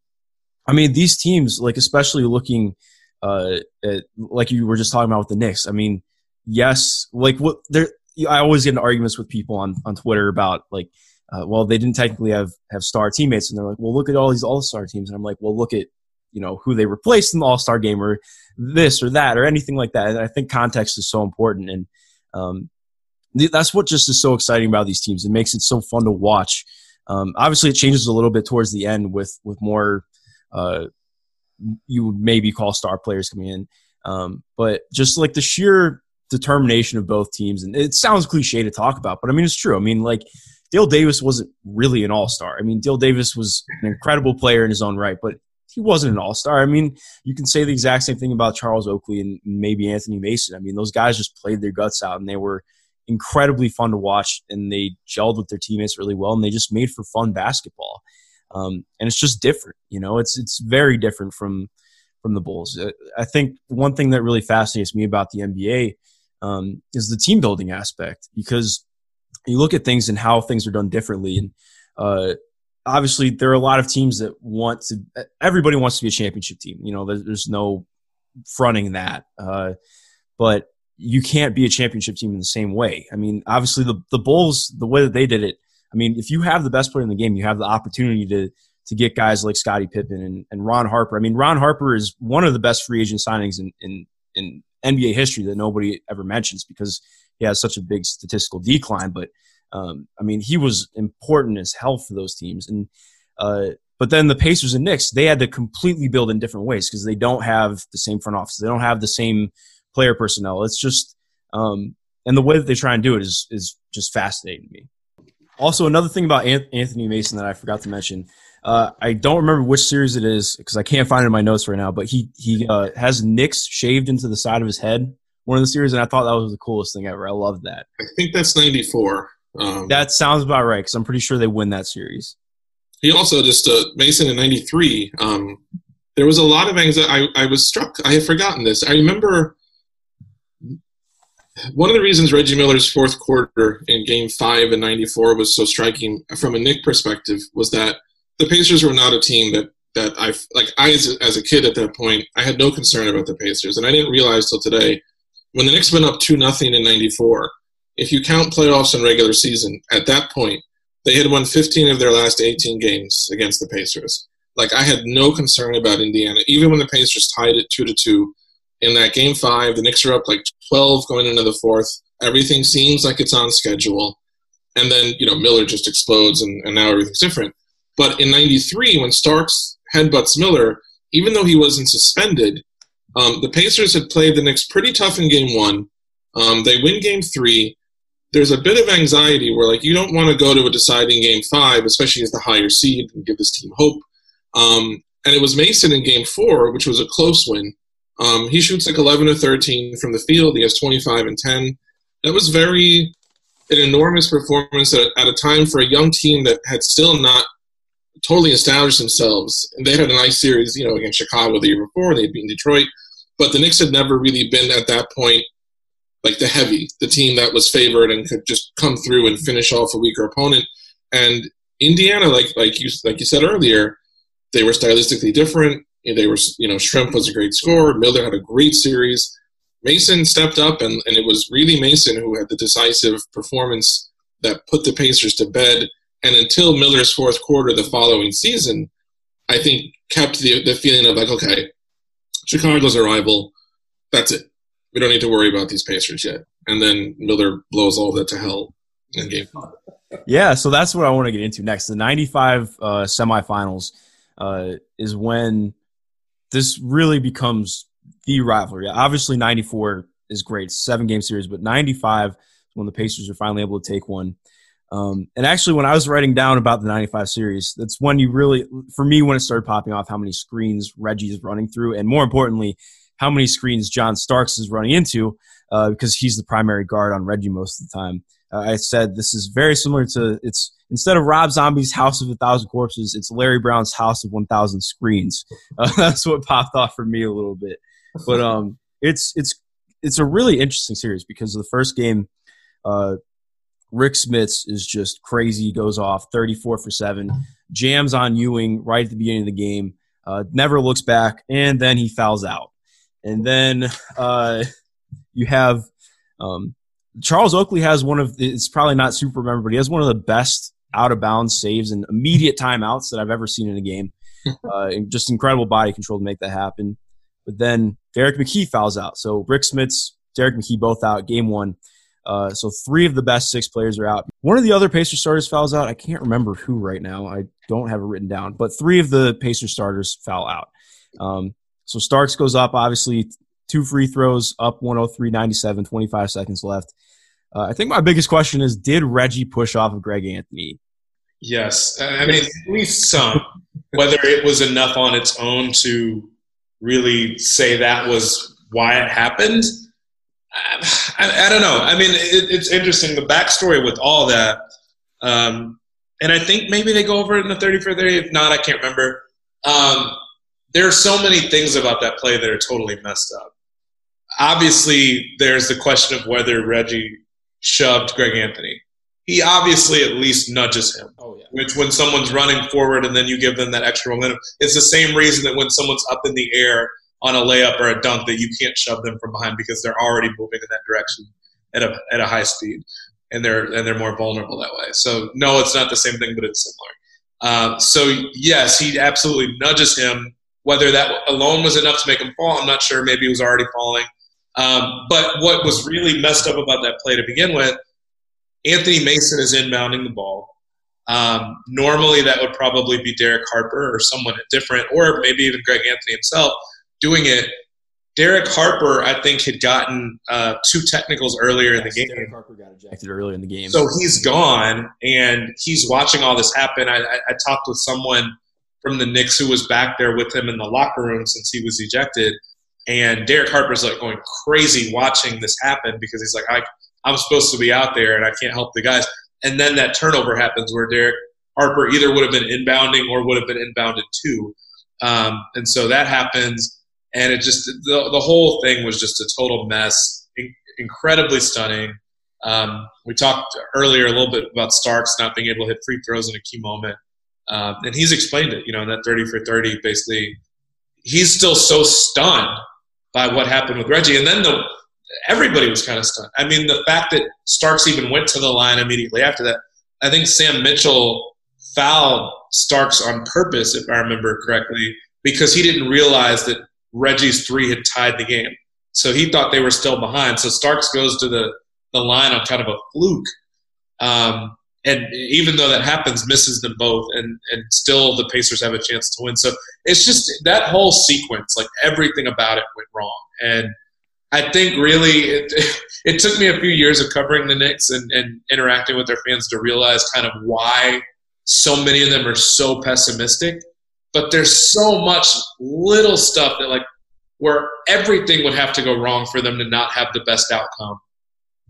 I mean, these teams, like especially looking uh, at, like you were just talking about with the Knicks, I mean, yes, like what there, I always get into arguments with people on, on Twitter about like, uh, well, they didn't technically have, have star teammates. And they're like, well, look at all these all-star teams. And I'm like, well, look at, you know, who they replaced in the all-star game or this or that or anything like that. And I think context is so important. And, um, that's what just is so exciting about these teams. It makes it so fun to watch. Um, obviously, it changes a little bit towards the end with with more uh, you would maybe call star players coming in. Um, but just like the sheer determination of both teams, and it sounds cliche to talk about, but I mean, it's true. I mean, like Dale Davis wasn't really an all-star. I mean, Dale Davis was an incredible player in his own right, but he wasn't an all-star. I mean, you can say the exact same thing about Charles Oakley and maybe Anthony Mason. I mean, those guys just played their guts out, and they were – incredibly fun to watch, and they gelled with their teammates really well, and they just made for fun basketball. Um, and it's just different, you know. It's it's very different from from the Bulls. I think one thing that really fascinates me about the N B A um, is the team building aspect, because you look at things and how things are done differently. And uh, obviously, there are a lot of teams that want to. Everybody wants to be a championship team, you know. There's, there's no fronting that, uh, but. You can't be a championship team in the same way. I mean, obviously the, the Bulls, the way that they did it, I mean, if you have the best player in the game, you have the opportunity to to get guys like Scottie Pippen and, and Ron Harper. I mean, Ron Harper is one of the best free agent signings in, in, in N B A history that nobody ever mentions because he has such a big statistical decline. But, um, I mean, he was important as hell for those teams. And uh, but then the Pacers and Knicks, they had to completely build in different ways because they don't have the same front office. They don't have the same player personnel. It's just um, – and the way that they try and do it is is just fascinating to me. Also, another thing about Anthony Mason that I forgot to mention, Uh, I don't remember which series it is because I can't find it in my notes right now, but he he uh, has Knicks shaved into the side of his head one of the series, and I thought that was the coolest thing ever. I loved that. I think that's ninety-four. Um, that sounds about right because I'm pretty sure they win that series. He also just uh, – Mason in ninety-three, um, there was a lot of anxiety. I, I was struck. I had forgotten this. I remember one of the reasons Reggie Miller's fourth quarter in Game five in ninety-four was so striking from a Knick perspective was that the Pacers were not a team that, that I – like I, as a, as a kid at that point, I had no concern about the Pacers, and I didn't realize till today when the Knicks went up two nothing in ninety-four, if you count playoffs and regular season, at that point, they had won fifteen of their last eighteen games against the Pacers. Like, I had no concern about Indiana. Even when the Pacers tied it two to two in that Game five, the Knicks are up, like, twelve going into the fourth. Everything seems like it's on schedule. And then, you know, Miller just explodes, and, and now everything's different. But in ninety-three, when Starks headbutts Miller, even though he wasn't suspended, um, the Pacers had played the Knicks pretty tough in Game one. Um, they win Game three. There's a bit of anxiety where, like, you don't want to go to a deciding Game five, especially as the higher seed, and give this team hope. Um, and it was Mason in Game four, which was a close win. Um, he shoots, like, eleven or thirteen from the field. He has twenty-five and ten. That was very an enormous performance at, at a time for a young team that had still not totally established themselves. And they had a nice series, you know, against Chicago the year before. They had beaten Detroit. But the Knicks had never really been at that point like the heavy, the team that was favored and could just come through and finish off a weaker opponent. And Indiana, like like you like you said earlier, they were stylistically different. They were, you know, Schrempf was a great scorer. Miller had a great series. Mason stepped up, and, and it was really Mason who had the decisive performance that put the Pacers to bed. And until Miller's fourth quarter the following season, I think kept the the feeling of, like, okay, Chicago's a rival. That's it. We don't need to worry about these Pacers yet. And then Miller blows all that to hell in Game five. Yeah, so that's what I want to get into next. The ninety-five uh, semifinals uh, is when this really becomes the rivalry. Obviously, ninety-four is great. It's a seven-game series. But ninety-five is when the Pacers are finally able to take one. Um, and actually, when I was writing down about the ninety-five series, that's when you really – for me, when it started popping off, how many screens Reggie's running through. And more importantly – how many screens John Starks is running into uh, because he's the primary guard on Reggie most of the time. Uh, I said this is very similar to – it's instead of Rob Zombie's House of a Thousand Corpses, it's Larry Brown's House of one thousand Screens. Uh, that's what popped off for me a little bit. But um, it's it's it's a really interesting series because the first game, uh, Rick Smits is just crazy. He goes off thirty-four for seven, jams on Ewing right at the beginning of the game, uh, never looks back, and then he fouls out. And then uh, you have um, Charles Oakley has one of – it's probably not super remembered, but he has one of the best out-of-bounds saves and immediate timeouts that I've ever seen in a game. Uh, and just incredible body control to make that happen. But then Derek McKee fouls out. So Rick Smits, Derek McKee both out, game one. Uh, so three of the best six players are out. One of the other Pacers starters fouls out. I can't remember who right now. I don't have it written down. But three of the Pacers starters foul out. Um So Starks goes up, obviously, two free throws, up one oh three ninety-seven, twenty-five seconds left. Uh, I think my biggest question is, did Reggie push off of Greg Anthony? Yes. I mean, at least some. Whether it was enough on its own to really say that was why it happened, I, I, I don't know. I mean, it, it's interesting, the backstory with all that. Um, and I think maybe they go over it in the thirty for thirty. If not, I can't remember. Um There are so many things about that play that are totally messed up. Obviously, there's the question of whether Reggie shoved Greg Anthony. He obviously at least nudges him, oh, yeah. Which when someone's running forward and then you give them that extra momentum, it's the same reason that when someone's up in the air on a layup or a dunk that you can't shove them from behind because they're already moving in that direction at a at a high speed, and they're and they're more vulnerable that way. So, no, it's not the same thing, but it's similar. Uh, so, yes, he absolutely nudges him. Whether that alone was enough to make him fall, I'm not sure. Maybe he was already falling. Um, but what was really messed up about that play to begin with, Anthony Mason is inbounding the ball. Um, normally that would probably be Derek Harper or someone different, or maybe even Greg Anthony himself doing it. Derek Harper, I think, had gotten uh, two technicals earlier yes, in the game. Derek Harper got ejected earlier in the game. So he's gone, and he's watching all this happen. I, I, I talked with someone from the Knicks who was back there with him in the locker room since he was ejected. And Derek Harper's like going crazy watching this happen because he's like, I, I'm supposed to be out there and I can't help the guys. And then that turnover happens where Derek Harper either would have been inbounding or would have been inbounded too. Um, and so that happens. And it just, the, the whole thing was just a total mess, in, incredibly stunning. Um, we talked earlier a little bit about Starks not being able to hit free throws in a key moment. Um, and he's explained it, you know, in that thirty for thirty, basically he's still so stunned by what happened with Reggie. And then the, everybody was kind of stunned. I mean, the fact that Starks even went to the line immediately after that, I think Sam Mitchell fouled Starks on purpose, if I remember correctly, because he didn't realize that Reggie's three had tied the game. So he thought they were still behind. So Starks goes to the, the line on kind of a fluke. Um, and even though that happens, misses them both, and, and still the Pacers have a chance to win. So it's just that whole sequence, like everything about it went wrong. And I think really it, it took me a few years of covering the Knicks and, and interacting with their fans to realize kind of why so many of them are so pessimistic. But there's so much little stuff that like where everything would have to go wrong for them to not have the best outcome.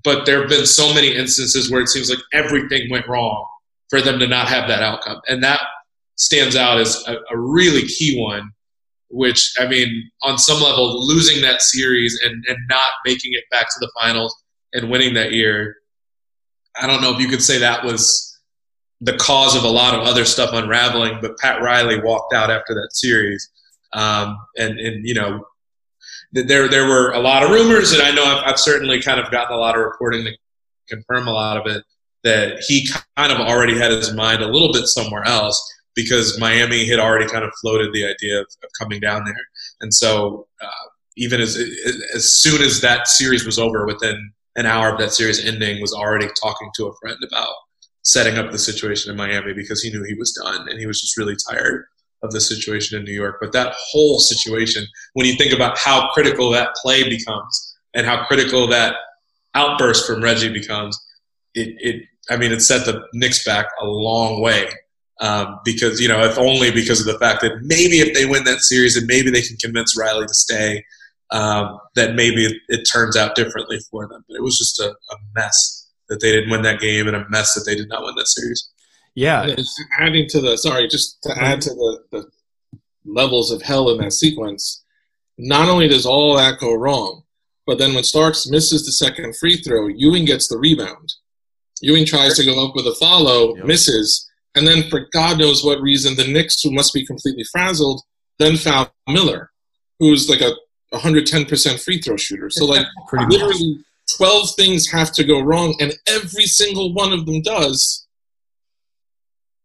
But there have been so many instances where it seems like everything went wrong for them to not have that outcome. And that stands out as a, a really key one, which, I mean, on some level, losing that series and, and not making it back to the finals and winning that year, I don't know if you could say that was the cause of a lot of other stuff unraveling, but Pat Riley walked out after that series. Um, and, and, you know, There there were a lot of rumors, and I know I've, I've certainly kind of gotten a lot of reporting to confirm a lot of it, that he kind of already had his mind a little bit somewhere else because Miami had already kind of floated the idea of, of coming down there. And so uh, even as as soon as that series was over, within an hour of that series ending, was already talking to a friend about setting up the situation in Miami because he knew he was done and he was just really tired of the situation in New York. But that whole situation, when you think about how critical that play becomes and how critical that outburst from Reggie becomes, it, it I mean, it set the Knicks back a long way um, because, you know, if only because of the fact that maybe if they win that series and maybe they can convince Riley to stay, um, that maybe it, it turns out differently for them. But it was just a, a mess that they didn't win that game and a mess that they did not win that series. Yeah. Adding to the, sorry, just to add to the, the levels of hell in that sequence, not only does all that go wrong, but then when Starks misses the second free throw, Ewing gets the rebound. Ewing tries to go up with a follow, yep. misses, and then for God knows what reason, the Knicks, who must be completely frazzled, then foul Miller, who's like a one hundred ten percent free throw shooter. So like literally twelve things have to go wrong, and every single one of them does.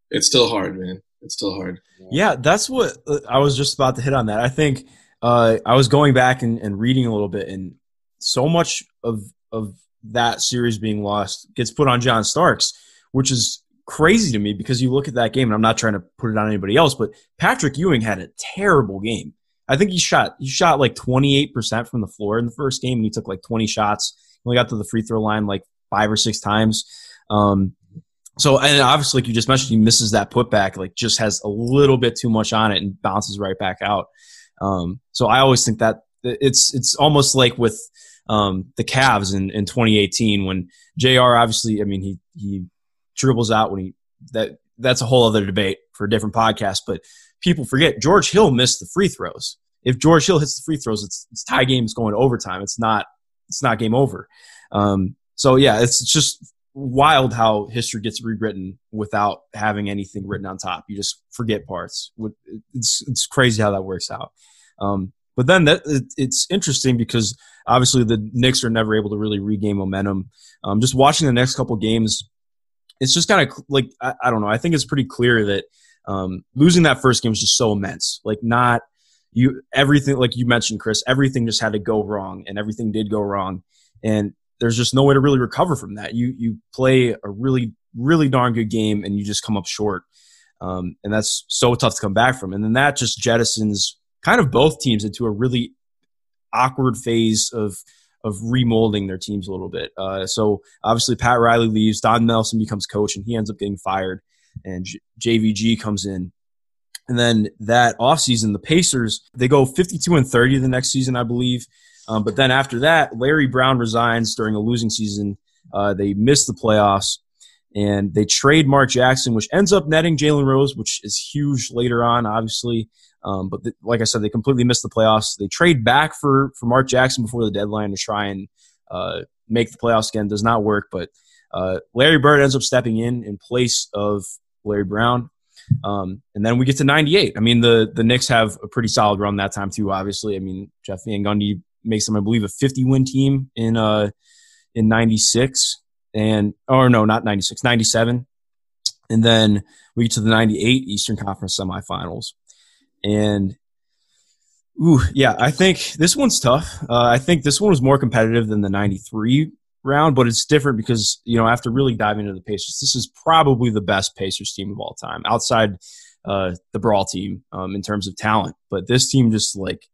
It's still hard, man. It's still hard. Yeah, that's what uh, I was just about to hit on that. I think uh, I was going back and, and reading a little bit, and so much of of that series being lost gets put on John Starks, which is crazy to me because you look at that game, and I'm not trying to put it on anybody else, but Patrick Ewing had a terrible game. I think he shot he shot like twenty-eight percent from the floor in the first game, and he took like twenty shots. He only got to the free throw line like five or six times. Um So, and obviously, like you just mentioned, he misses that putback, like just has a little bit too much on it and bounces right back out. Um, so I always think that it's it's almost like with um, the Cavs in, in twenty eighteen when J R obviously, I mean, he he dribbles out when he – that that's a whole other debate for a different podcast. But people forget George Hill missed the free throws. If George Hill hits the free throws, it's, it's tie game, it's going to overtime. It's not, it's not game over. Um, so, yeah, it's just – wild how history gets rewritten without having anything written on top. You just forget parts. It's it's crazy how that works out. Um, but then that it's interesting because obviously the Knicks are never able to really regain momentum. Um, just watching the next couple games, it's just kind of like I, I don't know. I think it's pretty clear that um, losing that first game was just so immense. Like not you everything like you mentioned, Chris. Everything just had to go wrong, and everything did go wrong, and there's just no way to really recover from that. You you play a really, really darn good game and you just come up short. Um, and that's so tough to come back from. And then that just jettisons kind of both teams into a really awkward phase of of remolding their teams a little bit. Uh, so obviously Pat Riley leaves, Don Nelson becomes coach, and he ends up getting fired. And J V G comes in. And then that offseason, the Pacers, they go fifty-two and thirty the next season, I believe. Um, but then after that, Larry Brown resigns during a losing season. Uh, they miss the playoffs, and they trade Mark Jackson, which ends up netting Jalen Rose, which is huge later on, obviously. Um, but the, like I said, they completely missed the playoffs. They trade back for, for Mark Jackson before the deadline to try and uh, make the playoffs again. Does not work, but uh, Larry Bird ends up stepping in in place of Larry Brown. Um, and then we get to ninety-eight. I mean, the, the Knicks have a pretty solid run that time too, obviously. I mean, Jeff Van Gundy makes them, I believe, a fifty-win team in uh, in ninety-six. And or no, not ninety-six, ninety-seven. And then we get to the ninety-eight Eastern Conference semifinals. And, ooh, yeah, I think this one's tough. Uh, I think this one was more competitive than the ninety-three round, but it's different because, you know, after really diving into the Pacers, this is probably the best Pacers team of all time outside uh, the Brawl team um, in terms of talent. But this team just, like,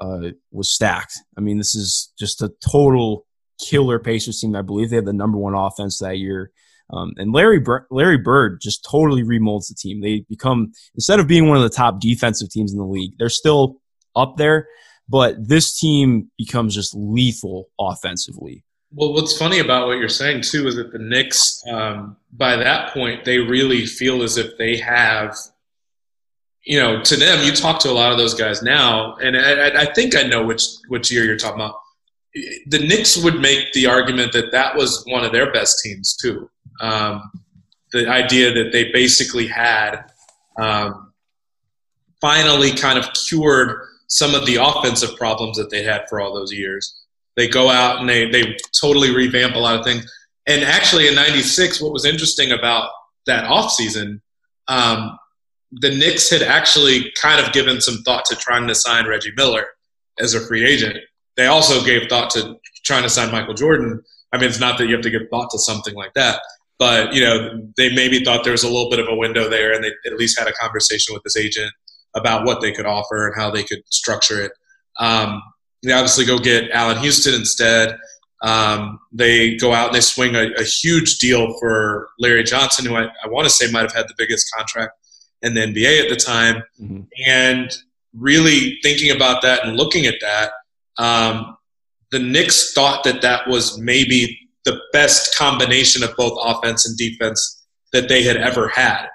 uh, was stacked. I mean, this is just a total killer Pacers team. I believe they had the number one offense that year. Um, and Larry Bur- Larry Bird just totally remolds the team. They become, instead of being one of the top defensive teams in the league, they're still up there, but this team becomes just lethal offensively. Well, what's funny about what you're saying, too, is that the Knicks, um, by that point, they really feel as if they have, you know, to them, you talk to a lot of those guys now, and I, I think I know which, which year you're talking about. The Knicks would make the argument that that was one of their best teams, too. Um, the idea that they basically had um, finally kind of cured some of the offensive problems that they had for all those years. They go out and they, they totally revamp a lot of things. And actually in ninety-six, what was interesting about that offseason, um, the Knicks had actually kind of given some thought to trying to sign Reggie Miller as a free agent. They also gave thought to trying to sign Michael Jordan. I mean, it's not that you have to give thought to something like that. But, you know, they maybe thought there was a little bit of a window there, and they at least had a conversation with this agent about what they could offer and how they could structure it. Um, they obviously go get Allen Houston instead. Um, they go out and they swing a, a huge deal for Larry Johnson, who I, I want to say might have had the biggest contract in the N B A at the time. Mm-hmm. And really thinking about that and looking at that, um, the Knicks thought that that was maybe – the best combination of both offense and defense that they had ever had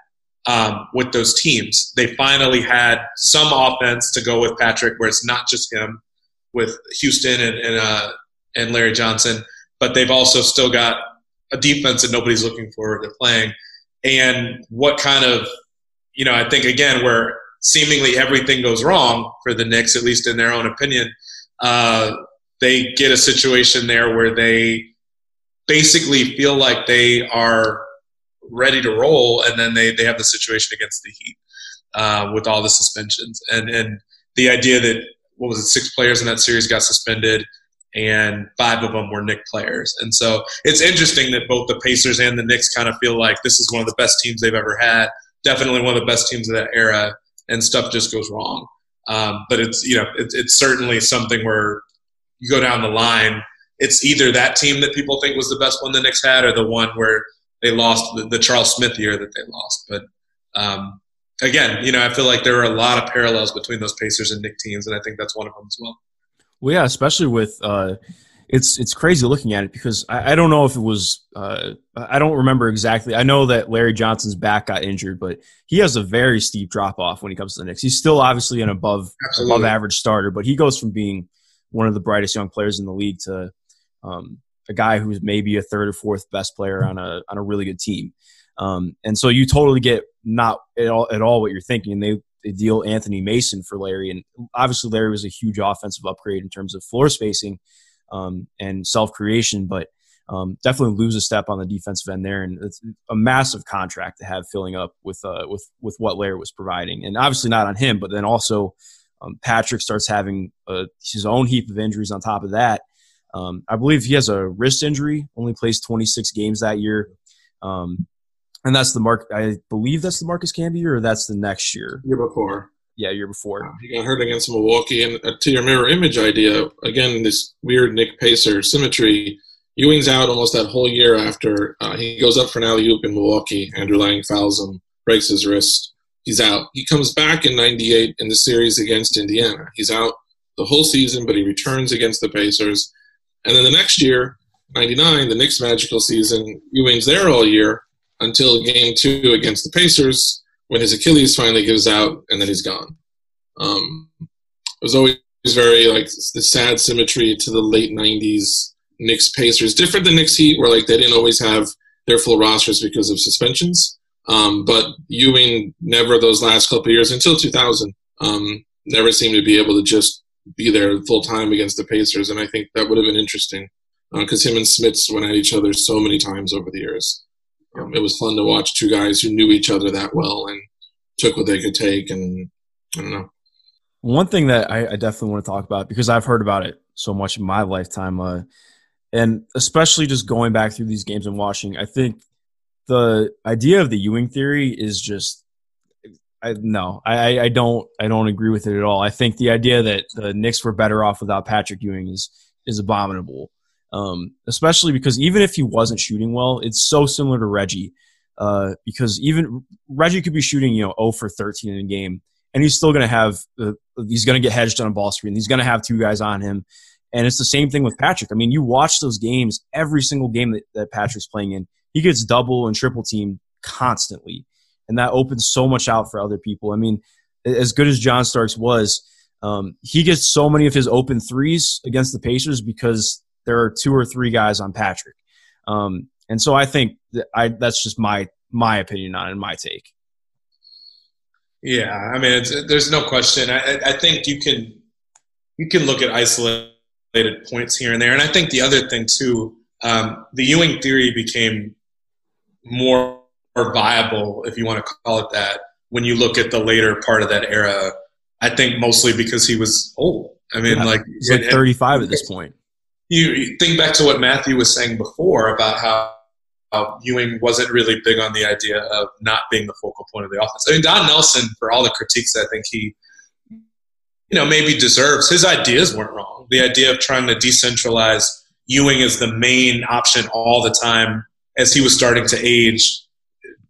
um, with those teams. They finally had some offense to go with Patrick, where it's not just him with Houston and and, uh, and Larry Johnson, but they've also still got a defense that nobody's looking forward to playing. And what kind of, you know, I think, again, where seemingly everything goes wrong for the Knicks, at least in their own opinion, uh, they get a situation there where they – basically feel like they are ready to roll, and then they, they have the situation against the Heat uh, with all the suspensions. And and the idea that, what was it, six players in that series got suspended, and five of them were Knicks players. And so it's interesting that both the Pacers and the Knicks kind of feel like this is one of the best teams they've ever had, definitely one of the best teams of that era, and stuff just goes wrong. Um, but it's, you know, it's, it's certainly something where you go down the line, it's either that team that people think was the best one the Knicks had, or the one where they lost the, the Charles Smith year that they lost. But um, again, you know, I feel like there are a lot of parallels between those Pacers and Knicks teams, and I think that's one of them as well. Well, yeah, especially with uh, it's it's crazy looking at it because I, I don't know if it was uh, I don't remember exactly. I know that Larry Johnson's back got injured, but he has a very steep drop off when he comes to the Knicks. He's still obviously an above Absolutely. above average starter, but he goes from being one of the brightest young players in the league to Um, a guy who's maybe a third or fourth best player on a on a really good team, um, and so you totally get not at all at all what you're thinking. They, they deal Anthony Mason for Larry, and obviously Larry was a huge offensive upgrade in terms of floor spacing um, and self creation, but um, definitely lose a step on the defensive end there, and it's a massive contract to have filling up with uh, with with what Larry was providing, and obviously not on him, but then also um, Patrick starts having uh, his own heap of injuries on top of that. Um, I believe he has a wrist injury, only plays twenty-six games that year. Um, and that's the mark. I believe that's the Marcus Camby year, or that's the next year. Year before. Yeah, year before. He got hurt against Milwaukee. And to your mirror image idea, again, this weird Nick Pacer symmetry, Ewing's out almost that whole year after. Uh, he goes up for an alley-oop in Milwaukee. Andrew Lang fouls him, breaks his wrist. He's out. He comes back in ninety-eight in the series against Indiana. He's out the whole season, but he returns against the Pacers. And then the next year, ninety-nine, the Knicks' magical season, Ewing's there all year until game two against the Pacers when his Achilles finally gives out, and then he's gone. Um, it was always very, like, the sad symmetry to the late nineties Knicks-Pacers. Different than Knicks Heat, where, like, they didn't always have their full rosters because of suspensions. Um, but Ewing never, those last couple of years, until two thousand, um, never seemed to be able to just be there full-time against the Pacers, and I think that would have been interesting because uh, him and Smits went at each other so many times over the years. Um, it was fun to watch two guys who knew each other that well and took what they could take, and I don't know. One thing that I, I definitely want to talk about, because I've heard about it so much in my lifetime, uh, and especially just going back through these games and watching, I think the idea of the Ewing theory is just I, no, I, I don't I don't agree with it at all. I think the idea that the Knicks were better off without Patrick Ewing is is abominable, um, especially because even if he wasn't shooting well, it's so similar to Reggie, uh, because even Reggie could be shooting, you know, zero for thirteen in a game, and he's still going to have uh, he's going to get hedged on a ball screen. He's going to have two guys on him, and it's the same thing with Patrick. I mean, you watch those games, every single game that, that Patrick's playing in, he gets double and triple teamed constantly. And that opens so much out for other people. I mean, as good as John Starks was, um, he gets so many of his open threes against the Pacers because there are two or three guys on Patrick. Um, and so I think that I, that's just my my opinion on it and my take. Yeah, I mean, it's, there's no question. I, I think you can you can look at isolated points here and there. And I think the other thing, too, um, the Ewing theory became more – or viable, if you want to call it that, when you look at the later part of that era. I think mostly because he was old. I mean, yeah, like, he's like thirty-five at this point. You think back to what Matthew was saying before about how, how Ewing wasn't really big on the idea of not being the focal point of the offense. I mean, Don Nelson, for all the critiques I think he, you know, maybe deserves, his ideas weren't wrong. The idea of trying to decentralize Ewing as the main option all the time as he was starting to age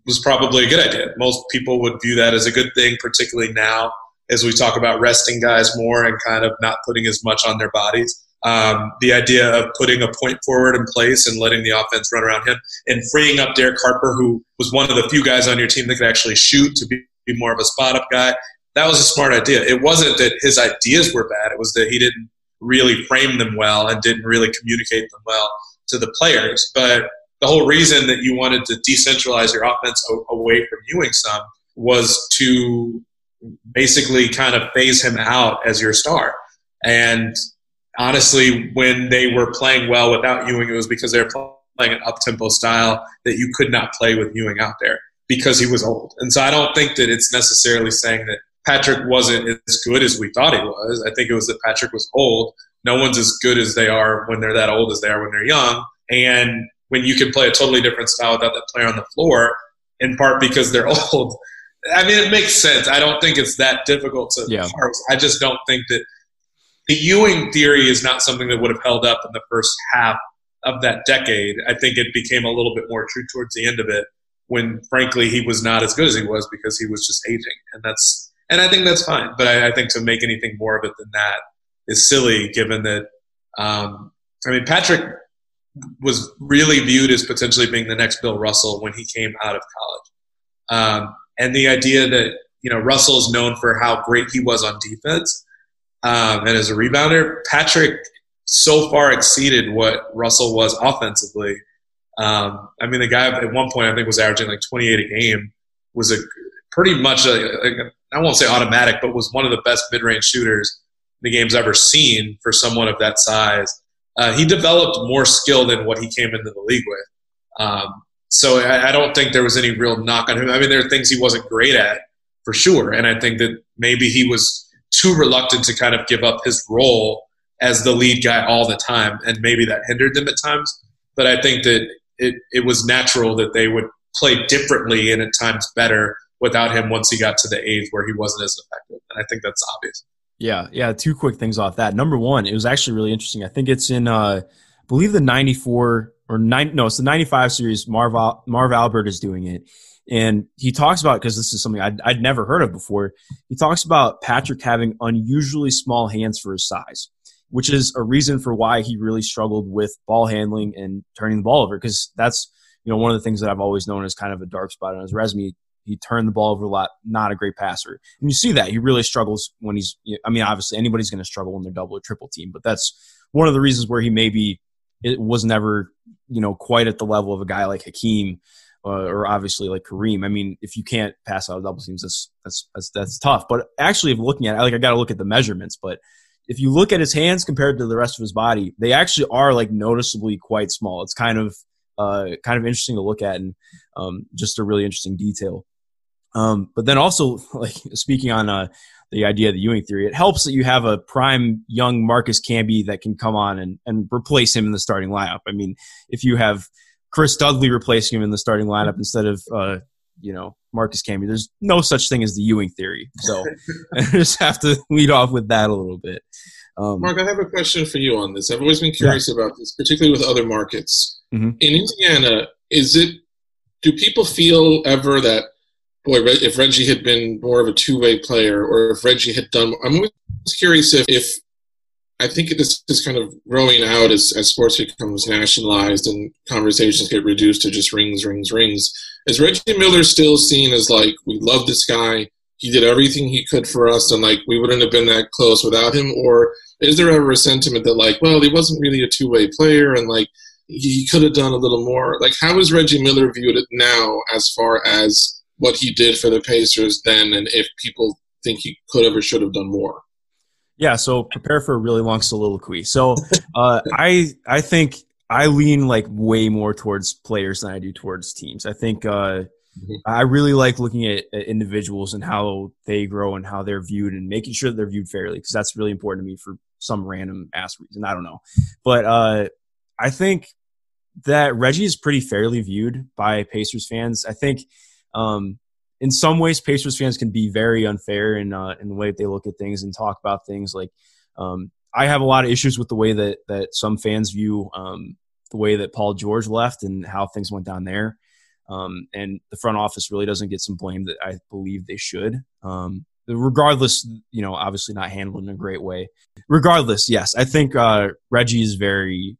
was probably a good idea. Most people would view that as a good thing, particularly now as we talk about resting guys more and kind of not putting as much on their bodies. Um, the idea of putting a point forward in place and letting the offense run around him and freeing up Derek Harper, who was one of the few guys on your team that could actually shoot, to be, be more of a spot-up guy, that was a smart idea. It wasn't that his ideas were bad. It was that he didn't really frame them well and didn't really communicate them well to the players. But the whole reason that you wanted to decentralize your offense away from Ewing some was to basically kind of phase him out as your star. And honestly, when they were playing well without Ewing, it was because they were playing an up-tempo style that you could not play with Ewing out there because he was old. And so I don't think that it's necessarily saying that Patrick wasn't as good as we thought he was. I think it was that Patrick was old. No one's as good as they are when they're that old as they are when they're young. And when you can play a totally different style without that player on the floor, in part because they're old. I mean, it makes sense. I don't think it's that difficult to yeah. parse. I just don't think that the Ewing theory is not something that would have held up in the first half of that decade. I think it became a little bit more true towards the end of it when, frankly, he was not as good as he was because he was just aging. And that's, and I think that's fine. But I, I think to make anything more of it than that is silly, given that, um, I mean, Patrick – was really viewed as potentially being the next Bill Russell when he came out of college. Um, and the idea that, you know, Russell's known for how great he was on defense um, and as a rebounder, Patrick so far exceeded what Russell was offensively. Um, I mean, the guy at one point I think was averaging like twenty-eight a game, was a pretty much, a, a, I won't say automatic, but was one of the best mid-range shooters the game's ever seen for someone of that size. Uh, he developed more skill than what he came into the league with. Um, so I, I don't think there was any real knock on him. I mean, there are things he wasn't great at for sure, and I think that maybe he was too reluctant to kind of give up his role as the lead guy all the time, and maybe that hindered them at times. But I think that it, it was natural that they would play differently and at times better without him once he got to the age where he wasn't as effective, and I think that's obvious. Yeah, yeah. Two quick things off that. Number one, it was actually really interesting. I think it's in, uh, I believe the ninety-four or nine, no, it's the ninety-five series. Marv Marv Albert is doing it, And he talks about, because this is something I'd, I'd never heard of before, he talks about Patrick having unusually small hands for his size, which is a reason for why he really struggled with ball handling and turning the ball over, because that's, you know, one of the things that I've always known as kind of a dark spot on his resume. He turned the ball over a lot, not a great passer. And you see that. He really struggles when he's – I mean, obviously, anybody's going to struggle when they're double or triple team, but that's one of the reasons where he maybe it was never, you know, quite at the level of a guy like Hakeem uh, or obviously like Kareem. I mean, if you can't pass out of double teams, that's, that's, that's, that's tough. But actually, if looking at it, like I got to look at the measurements, but if you look at his hands compared to the rest of his body, they actually are like noticeably quite small. It's kind of uh, kind of interesting to look at, and um, just a really interesting detail. Um, but then also, like, speaking on uh, the idea of the Ewing theory, it helps that you have a prime young Marcus Camby that can come on and, and replace him in the starting lineup. I mean, if you have Chris Dudley replacing him in the starting lineup instead of, uh, you know, Marcus Camby, there's no such thing as the Ewing theory. So I just have to lead off with that a little bit. Um, Mark, I have a question for you on this. I've always been curious yeah. about this, particularly with other markets. Mm-hmm. In Indiana, is it do people feel ever that, boy, if Reggie had been more of a two-way player, or if Reggie had done – I'm always curious if, if – I think this is kind of growing out as, as sports becomes nationalized and conversations get reduced to just rings, rings, rings. Is Reggie Miller still seen as, like, we love this guy, he did everything he could for us, and, like, we wouldn't have been that close without him? Or is there ever a sentiment that, like, well, he wasn't really a two-way player and, like, he could have done a little more? Like, how is Reggie Miller viewed now as far as – what he did for the Pacers then, and if people think he could have or should have done more? Yeah, so prepare for a really long soliloquy. So uh, I I think I lean like way more towards players than I do towards teams. I think uh, mm-hmm. I really like looking at, at individuals and how they grow and how they're viewed and making sure that they're viewed fairly, because that's really important to me for some random ass reason. I don't know. But uh, I think that Reggie is pretty fairly viewed by Pacers fans. I think – Um, in some ways, Pacers fans can be very unfair in uh, in the way that they look at things and talk about things. Like, um, I have a lot of issues with the way that that some fans view um, the way that Paul George left and how things went down there. Um, and the front office really doesn't get some blame that I believe they should. Um, regardless, you know, obviously not handled in a great way. Regardless, yes, I think uh, Reggie is very,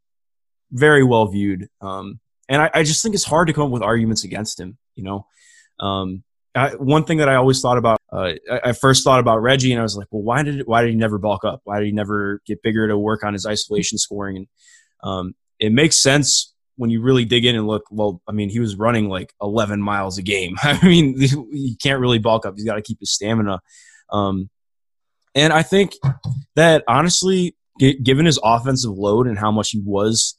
very well viewed. Um, and I, I just think it's hard to come up with arguments against him, you know. Um, I, one thing that I always thought about, uh, I, I first thought about Reggie and I was like, well, why did, why did he never bulk up? Why did he never get bigger to work on his isolation scoring? And, um, it makes sense when you really dig in and look. Well, I mean, he was running like eleven miles a game. I mean, he can't really bulk up. He's got to keep his stamina. Um, and I think that honestly, g- given his offensive load and how much he was,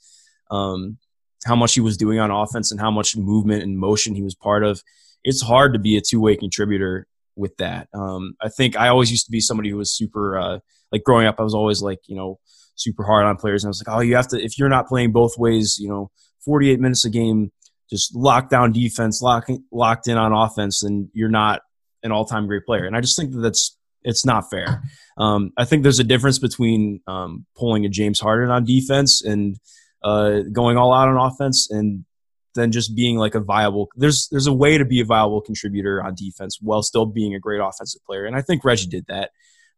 um, how much he was doing on offense and how much movement and motion he was part of, it's hard to be a two-way contributor with that. Um, I think I always used to be somebody who was super uh, – like growing up, I was always like, you know, super hard on players. And I was like, oh, you have to – if you're not playing both ways, you know, forty-eight minutes a game, just lock down defense, lock, locked in on offense, then you're not an all-time great player. And I just think that that's – it's not fair. Um, I think there's a difference between um, pulling a James Harden on defense and uh, going all out on offense and – than just being like a viable – there's there's a way to be a viable contributor on defense while still being a great offensive player. And I think Reggie did that.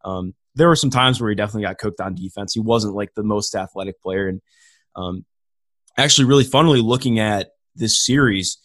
Um, there were some times where he definitely got cooked on defense. He wasn't like the most athletic player. And um, actually really funnily looking at this series,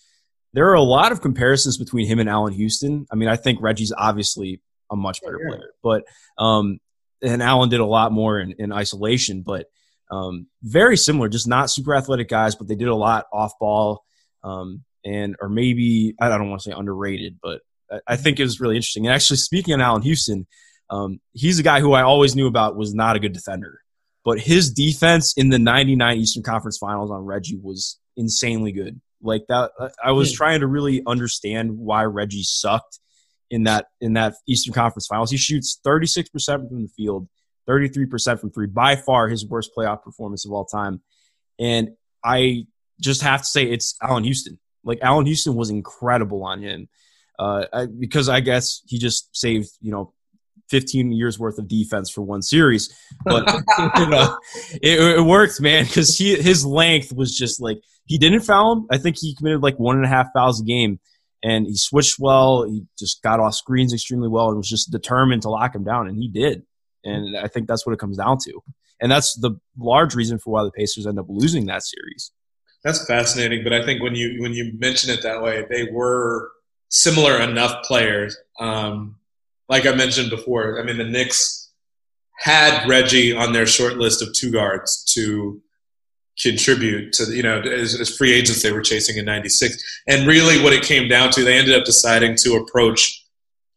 there are a lot of comparisons between him and Allen Houston. I mean, I think Reggie's obviously a much better yeah, yeah. player. But um, and Allen did a lot more in, in isolation, but – Um, very similar, just not super athletic guys, but they did a lot off ball, um, and or maybe I don't want to say underrated, but I, I think it was really interesting. And actually, speaking on Allen Houston, um, he's a guy who I always knew about was not a good defender, but his defense in the ninety-nine Eastern Conference Finals on Reggie was insanely good. Like that, I was trying to really understand why Reggie sucked in that in that Eastern Conference Finals. He shoots thirty-six percent from the field, thirty-three percent from three, by far his worst playoff performance of all time. And I just have to say it's Allen Houston. Like, Allen Houston was incredible on him uh, I, because I guess he just saved, you know, fifteen years worth of defense for one series. But you know, it, it worked, man, because he his length was just like – he didn't foul him. I think he committed like one and a half fouls a game. And he switched well. He just got off screens extremely well and was just determined to lock him down, and he did. And I think that's what it comes down to. And that's the large reason for why the Pacers end up losing that series. That's fascinating. But I think when you when you mention it that way, they were similar enough players. Um, like I mentioned before, I mean, the Knicks had Reggie on their short list of two guards to contribute to, you know, as, as free agents they were chasing in ninety-six. And really what it came down to, they ended up deciding to approach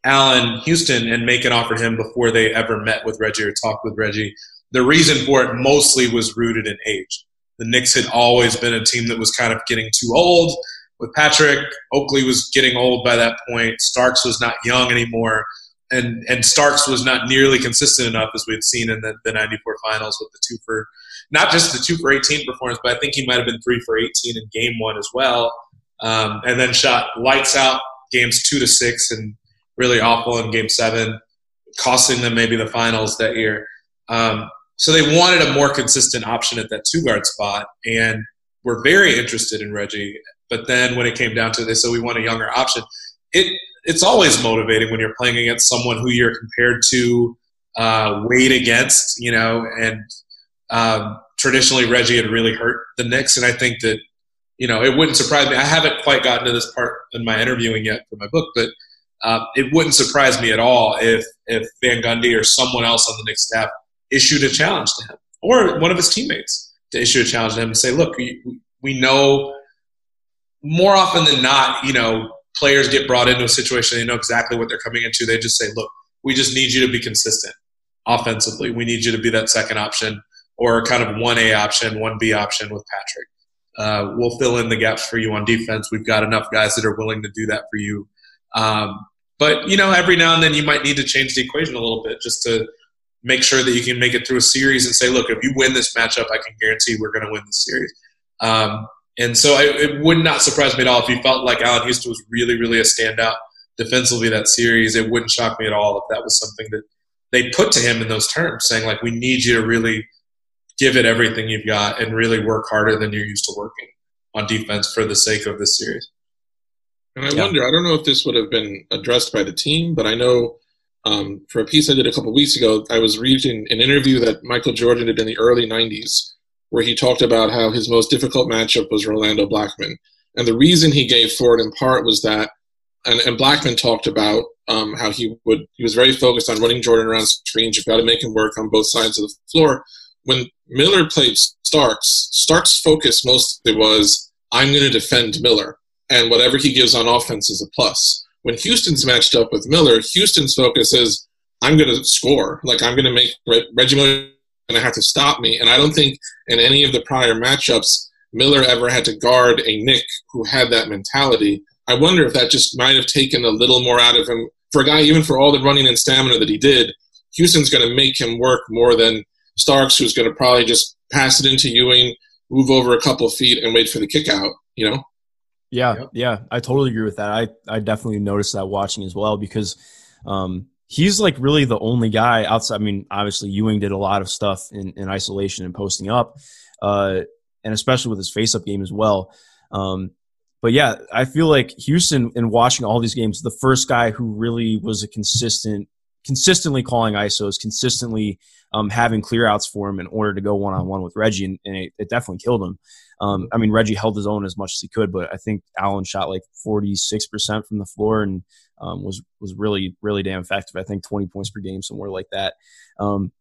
Allen Houston and make an offer to him before they ever met with Reggie or talked with Reggie. The reason for it mostly was rooted in age. The Knicks had always been a team that was kind of getting too old. With Patrick, Oakley was getting old by that point. Starks was not young anymore. And and Starks was not nearly consistent enough as we had seen in the, the ninety-four finals with the two for – not just the two for eighteen performance, but I think he might have been three for eighteen in game one as well. Um, and then shot lights out games two to six and really awful in game seven, costing them maybe the finals that year. Um, so they wanted a more consistent option at that two-guard spot and were very interested in Reggie. But then when it came down to it, they said, we want a younger option. It It's always motivating when you're playing against someone who you're compared to, uh, weighed against, you know, and um, traditionally Reggie had really hurt the Knicks. And I think that, you know, it wouldn't surprise me. I haven't quite gotten to this part in my interviewing yet for my book, but uh, it wouldn't surprise me at all if, if Van Gundy or someone else on the Knicks staff issued a challenge to him or one of his teammates to issue a challenge to him and say, look, we, we know more often than not, you know, players get brought into a situation, they know exactly what they're coming into. They just say, look, we just need you to be consistent offensively. We need you to be that second option or kind of one A option, one B option with Patrick. Uh, we'll fill in the gaps for you on defense. We've got enough guys that are willing to do that for you. Um, but, you know, every now and then you might need to change the equation a little bit just to make sure that you can make it through a series and say, look, if you win this matchup, I can guarantee we're going to win this series. Um, And so I, it would not surprise me at all if you felt like Allen Houston was really, really a standout defensively that series. It wouldn't shock me at all if that was something that they put to him in those terms, saying, like, we need you to really give it everything you've got and really work harder than you're used to working on defense for the sake of this series. And I yeah. wonder, I don't know if this would have been addressed by the team, but I know um, for a piece I did a couple of weeks ago, I was reading an interview that Michael Jordan did in the early nineties where he talked about how his most difficult matchup was Rolando Blackman. And the reason he gave for it in part was that, and, and Blackman talked about um, how he would he was very focused on running Jordan around screens. You've got to make him work on both sides of the floor. When Miller played Starks, Starks' focus mostly was, I'm going to defend Miller, and whatever he gives on offense is a plus. When Houston's matched up with Miller, Houston's focus is, I'm going to score. Like, I'm going to make Reg- Reggie Miller going to have to stop me. And I don't think in any of the prior matchups Miller ever had to guard a Knick who had that mentality. I wonder if that just might have taken a little more out of him. For a guy, even for all the running and stamina that he did, Houston's going to make him work more than Starks, who's going to probably just pass it into Ewing, move over a couple feet, and wait for the kick out, you know? Yeah, yep. yeah. I totally agree with that. I, I definitely noticed that watching as well because um, – he's like really the only guy outside. I mean, obviously Ewing did a lot of stuff in, in isolation and posting up, uh, and especially with his face-up game as well. Um, but yeah, I feel like Houston, in watching all these games, the first guy who really was a consistent, consistently calling I S Os, consistently um, having clear-outs for him in order to go one-on-one with Reggie, and, and it, it definitely killed him. Um, I mean, Reggie held his own as much as he could, but I think Allen shot like forty-six percent from the floor and um, was, was really, really damn effective. I think twenty points per game, somewhere like that. Um,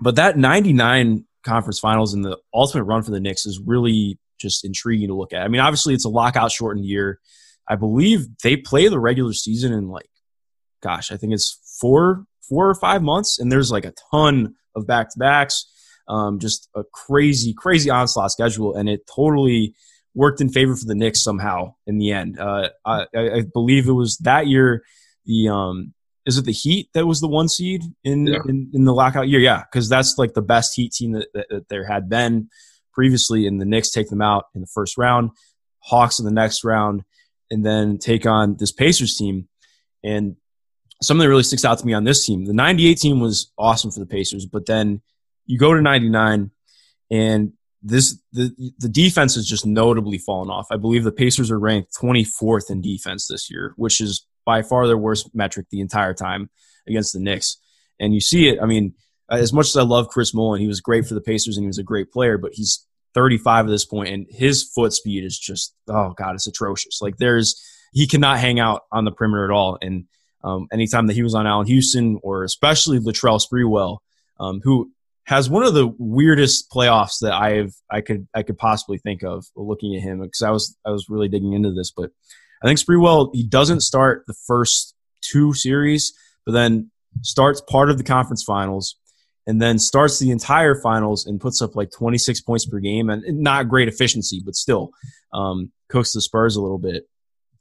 but that ninety-nine conference finals and the ultimate run for the Knicks is really just intriguing to look at. I mean, obviously it's a lockout shortened year. I believe they play the regular season in like, gosh, I think it's four, four or five months. And there's like a ton of back-to-backs. Um, just a crazy, crazy onslaught schedule, and it totally worked in favor for the Knicks somehow in the end. Uh, I, I believe it was that year. The um, is it the Heat that was the one seed in yeah. in, in the lockout year? Yeah, because that's like the best Heat team that, that, that there had been previously, and the Knicks take them out in the first round, Hawks in the next round, and then take on this Pacers team. And something that really sticks out to me on this team, the ninety-eight team was awesome for the Pacers, but then you go to ninety-nine, and this the the defense has just notably fallen off. I believe the Pacers are ranked twenty-fourth in defense this year, which is by far their worst metric the entire time against the Knicks. And you see it. I mean, as much as I love Chris Mullin, he was great for the Pacers and he was a great player, but he's thirty-five at this point, and his foot speed is just, oh God, it's atrocious. Like there's, he cannot hang out on the perimeter at all. And um, anytime that he was on Allen Houston, or especially Latrell Sprewell, um, who has one of the weirdest playoffs that I've I could I could possibly think of looking at him, because I was I was really digging into this, but I think Sprewell, he doesn't start the first two series, but then starts part of the conference finals, and then starts the entire finals and puts up like twenty-six points per game, and not great efficiency, but still um, cooks the Spurs a little bit.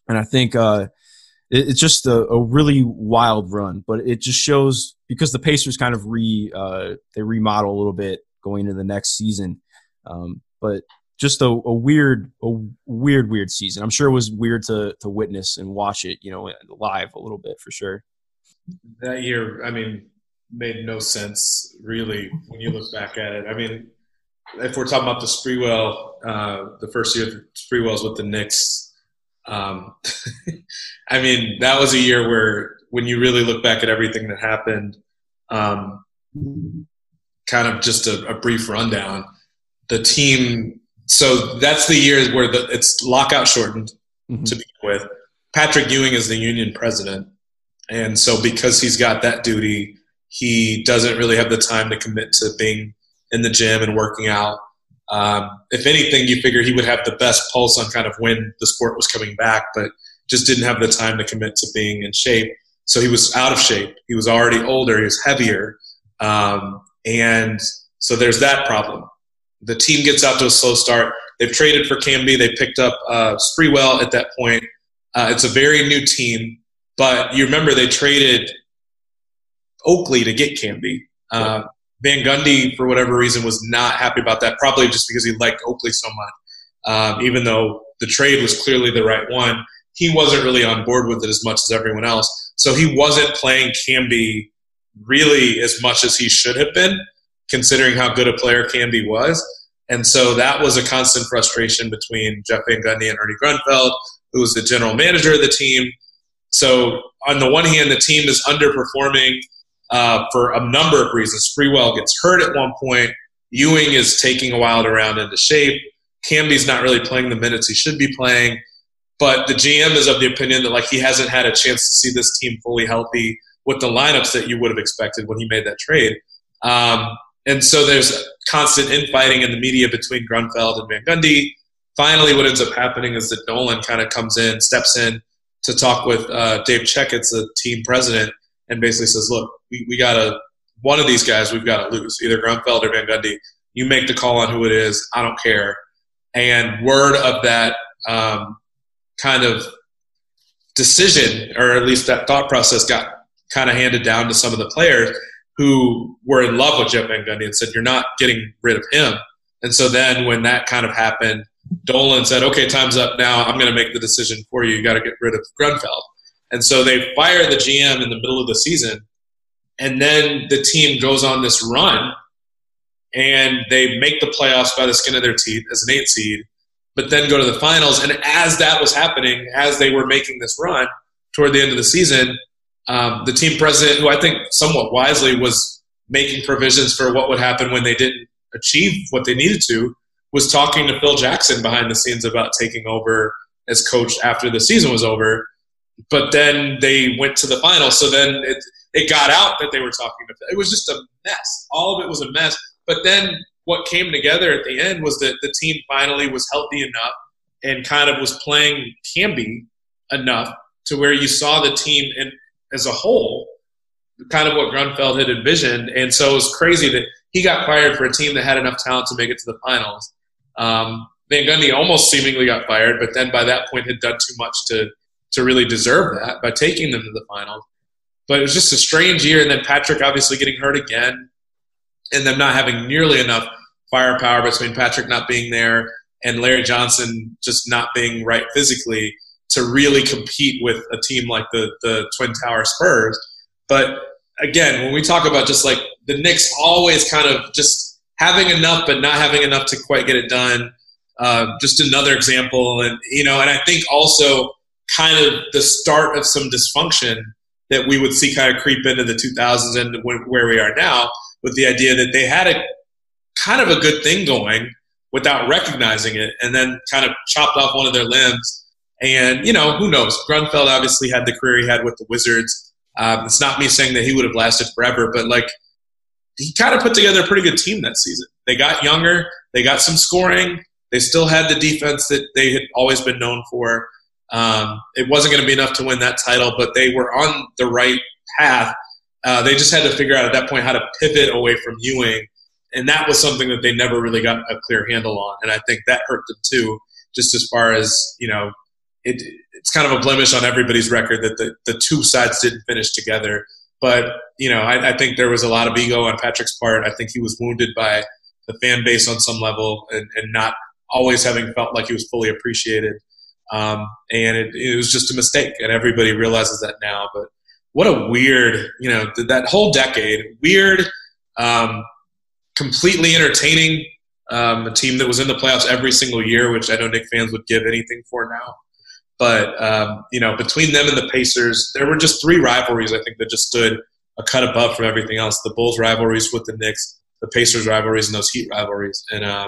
And I think uh, it, it's just a, a really wild run, but it just shows, because the Pacers kind of re uh, they remodel a little bit going into the next season, um, but just a, a weird, a weird, weird season. I'm sure it was weird to to witness and watch it, you know, live a little bit for sure. That year, I mean, made no sense really when you look back at it. I mean, if we're talking about the Sprewell, uh, the first year of Sprewell's with the Knicks, um, I mean, that was a year where when you really look back at everything that happened, um, kind of just a, a brief rundown. The team, so that's the year where the, it's lockout shortened mm-hmm. to begin with. Patrick Ewing is the union president. And so because he's got that duty, he doesn't really have the time to commit to being in the gym and working out. Um, if anything, you figure he would have the best pulse on kind of when the sport was coming back, but just didn't have the time to commit to being in shape. So he was out of shape. He was already older. He was heavier. Um, and so there's that problem. The team gets out to a slow start. They've traded for Camby. They picked up uh, Sprewell at that point. Uh, it's a very new team, but you remember they traded – Oakley to get Camby. Uh, Van Gundy, for whatever reason, was not happy about that, probably just because he liked Oakley so much. Um, even though the trade was clearly the right one, he wasn't really on board with it as much as everyone else. So he wasn't playing Camby really as much as he should have been, considering how good a player Camby was. And so that was a constant frustration between Jeff Van Gundy and Ernie Grunfeld, who was the general manager of the team. So on the one hand, the team is underperforming Uh, for a number of reasons. Sprewell gets hurt at one point. Ewing is taking a while to round into shape. Camby's not really playing the minutes he should be playing. But the G M is of the opinion that, like, he hasn't had a chance to see this team fully healthy with the lineups that you would have expected when he made that trade. Um, and so there's constant infighting in the media between Grunfeld and Van Gundy. Finally, what ends up happening is that Nolan kind of comes in, steps in to talk with uh, Dave Checkitts, the team president, and basically says, look, we, we got to – one of these guys we've got to lose, either Grunfeld or Van Gundy. You make the call on who it is. I don't care. And word of that um, kind of decision, or at least that thought process, got kind of handed down to some of the players who were in love with Jeff Van Gundy and said, you're not getting rid of him. And so then when that kind of happened, Dolan said, okay, time's up now. I'm going to make the decision for you. You got to get rid of Grunfeld. And so they fire the G M in the middle of the season, and then the team goes on this run, and they make the playoffs by the skin of their teeth as an eight seed, but then go to the finals. And as that was happening, as they were making this run toward the end of the season, um, the team president, who I think somewhat wisely was making provisions for what would happen when they didn't achieve what they needed to, was talking to Phil Jackson behind the scenes about taking over as coach after the season was over. But then they went to the finals. So then it, it got out that they were talking to – it was just a mess. All of it was a mess. But then what came together at the end was that the team finally was healthy enough and kind of was playing Camby enough to where you saw the team in, as a whole, kind of what Grunfeld had envisioned. And so it was crazy that he got fired for a team that had enough talent to make it to the finals. Um, Van Gundy almost seemingly got fired, but then by that point had done too much to – to really deserve that by taking them to the finals. But it was just a strange year, and then Patrick obviously getting hurt again, and them not having nearly enough firepower between Patrick not being there and Larry Johnson just not being right physically to really compete with a team like the, the Twin Tower Spurs. But again, when we talk about just like the Knicks always kind of just having enough but not having enough to quite get it done. Uh, just another example. And, you know, and I think also kind of the start of some dysfunction that we would see kind of creep into the two thousands and where we are now, with the idea that they had a kind of a good thing going without recognizing it, and then kind of chopped off one of their limbs. And, you know, who knows? Grunfeld obviously had the career he had with the Wizards. Um, it's not me saying that he would have lasted forever, but, like, he kind of put together a pretty good team that season. They got younger. They got some scoring. They still had the defense that they had always been known for. Um, it wasn't going to be enough to win that title, but they were on the right path. Uh, they just had to figure out at that point how to pivot away from Ewing, and that was something that they never really got a clear handle on, and I think that hurt them too, just as far as, you know, it, it's kind of a blemish on everybody's record that the, the two sides didn't finish together. But, you know, I, I think there was a lot of ego on Patrick's part. I think he was wounded by the fan base on some level, and, and not always having felt like he was fully appreciated. Um, and it, it was just a mistake, and everybody realizes that now. But what a weird, you know, th- that whole decade, weird, um, completely entertaining, um, a team that was in the playoffs every single year, which I know Knick fans would give anything for now. But, um, you know, between them and the Pacers, there were just three rivalries, I think, that just stood a cut above from everything else. The Bulls rivalries with the Knicks, the Pacers rivalries, and those Heat rivalries. And uh,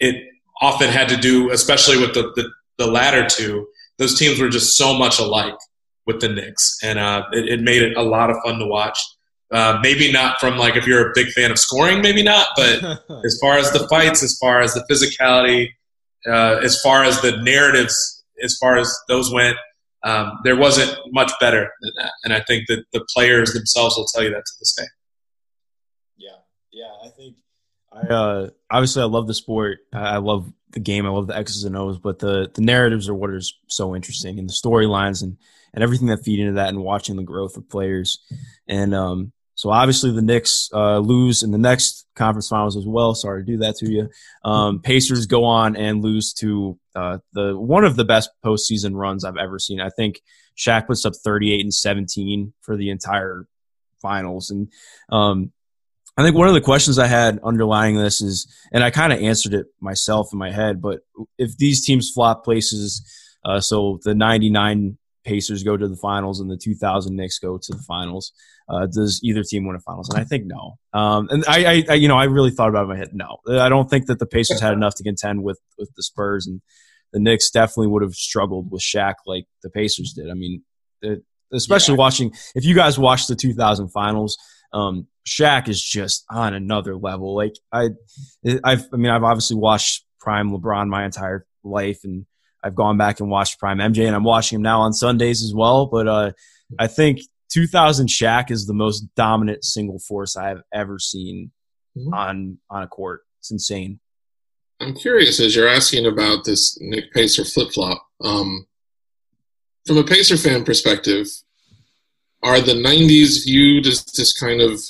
it often had to do, especially with the, the – the latter two, those teams were just so much alike with the Knicks, and uh, it, it made it a lot of fun to watch. Uh, maybe not from, like, if you're a big fan of scoring, maybe not, but as far as the fights, as far as the physicality, uh, as far as the narratives, as far as those went, um, there wasn't much better than that. And I think that the players themselves will tell you that to this day. Yeah, yeah, I think I uh, obviously I love the sport. I love the game. I love the X's and O's, but the, the narratives are what is so interesting, and the storylines and, and everything that feed into that, and watching the growth of players. And um, so obviously the Knicks uh, lose in the next conference finals as well. Sorry to do that to you. Um, Pacers go on and lose to uh, the one of the best postseason runs I've ever seen. I think Shaq puts up thirty-eight and seventeen for the entire finals. And um, I think one of the questions I had underlying this is, and I kind of answered it myself in my head, but if these teams flop places, uh, so the ninety-nine Pacers go to the finals and the two thousand Knicks go to the finals, uh, does either team win a finals? And I think no. Um, and I, I, I, you know, I really thought about it in my head. No, I don't think that the Pacers had enough to contend with, with the Spurs, and the Knicks definitely would have struggled with Shaq like the Pacers did. I mean, it, especially yeah. watching, if you guys watched the two thousand finals, um, Shaq is just on another level. Like I, I've, I mean, I've obviously watched prime LeBron my entire life, and I've gone back and watched prime M J, and I'm watching him now on Sundays as well. But uh, I think two thousand Shaq is the most dominant single force I have ever seen mm-hmm. on on a court. It's insane. I'm curious, as you're asking about this Knick Pacer flip flop, um, from a Pacer fan perspective, are the nineties viewed as this kind of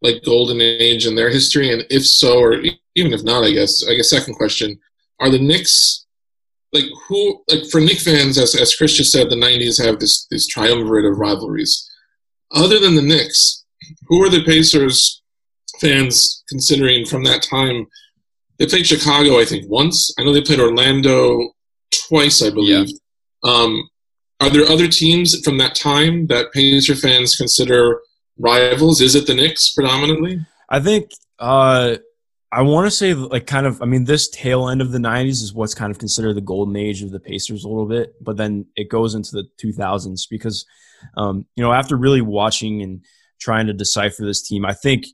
like golden age in their history? And if so, or even if not, I guess, I guess second question, are the Knicks, like who, like for Knick fans, as, as Chris just said, the nineties have this, this triumvirate of rivalries. Other than the Knicks, who are the Pacers fans considering from that time? They played Chicago, I think, once. I know they played Orlando twice, I believe. Yeah. Um, are there other teams from that time that Pacer fans consider rivals? Is it the Knicks predominantly? I think uh, I want to say like kind of, I mean, this tail end of the nineties is what's kind of considered the golden age of the Pacers a little bit, but then it goes into the two thousands because, um, you know, after really watching and trying to decipher this team, I think,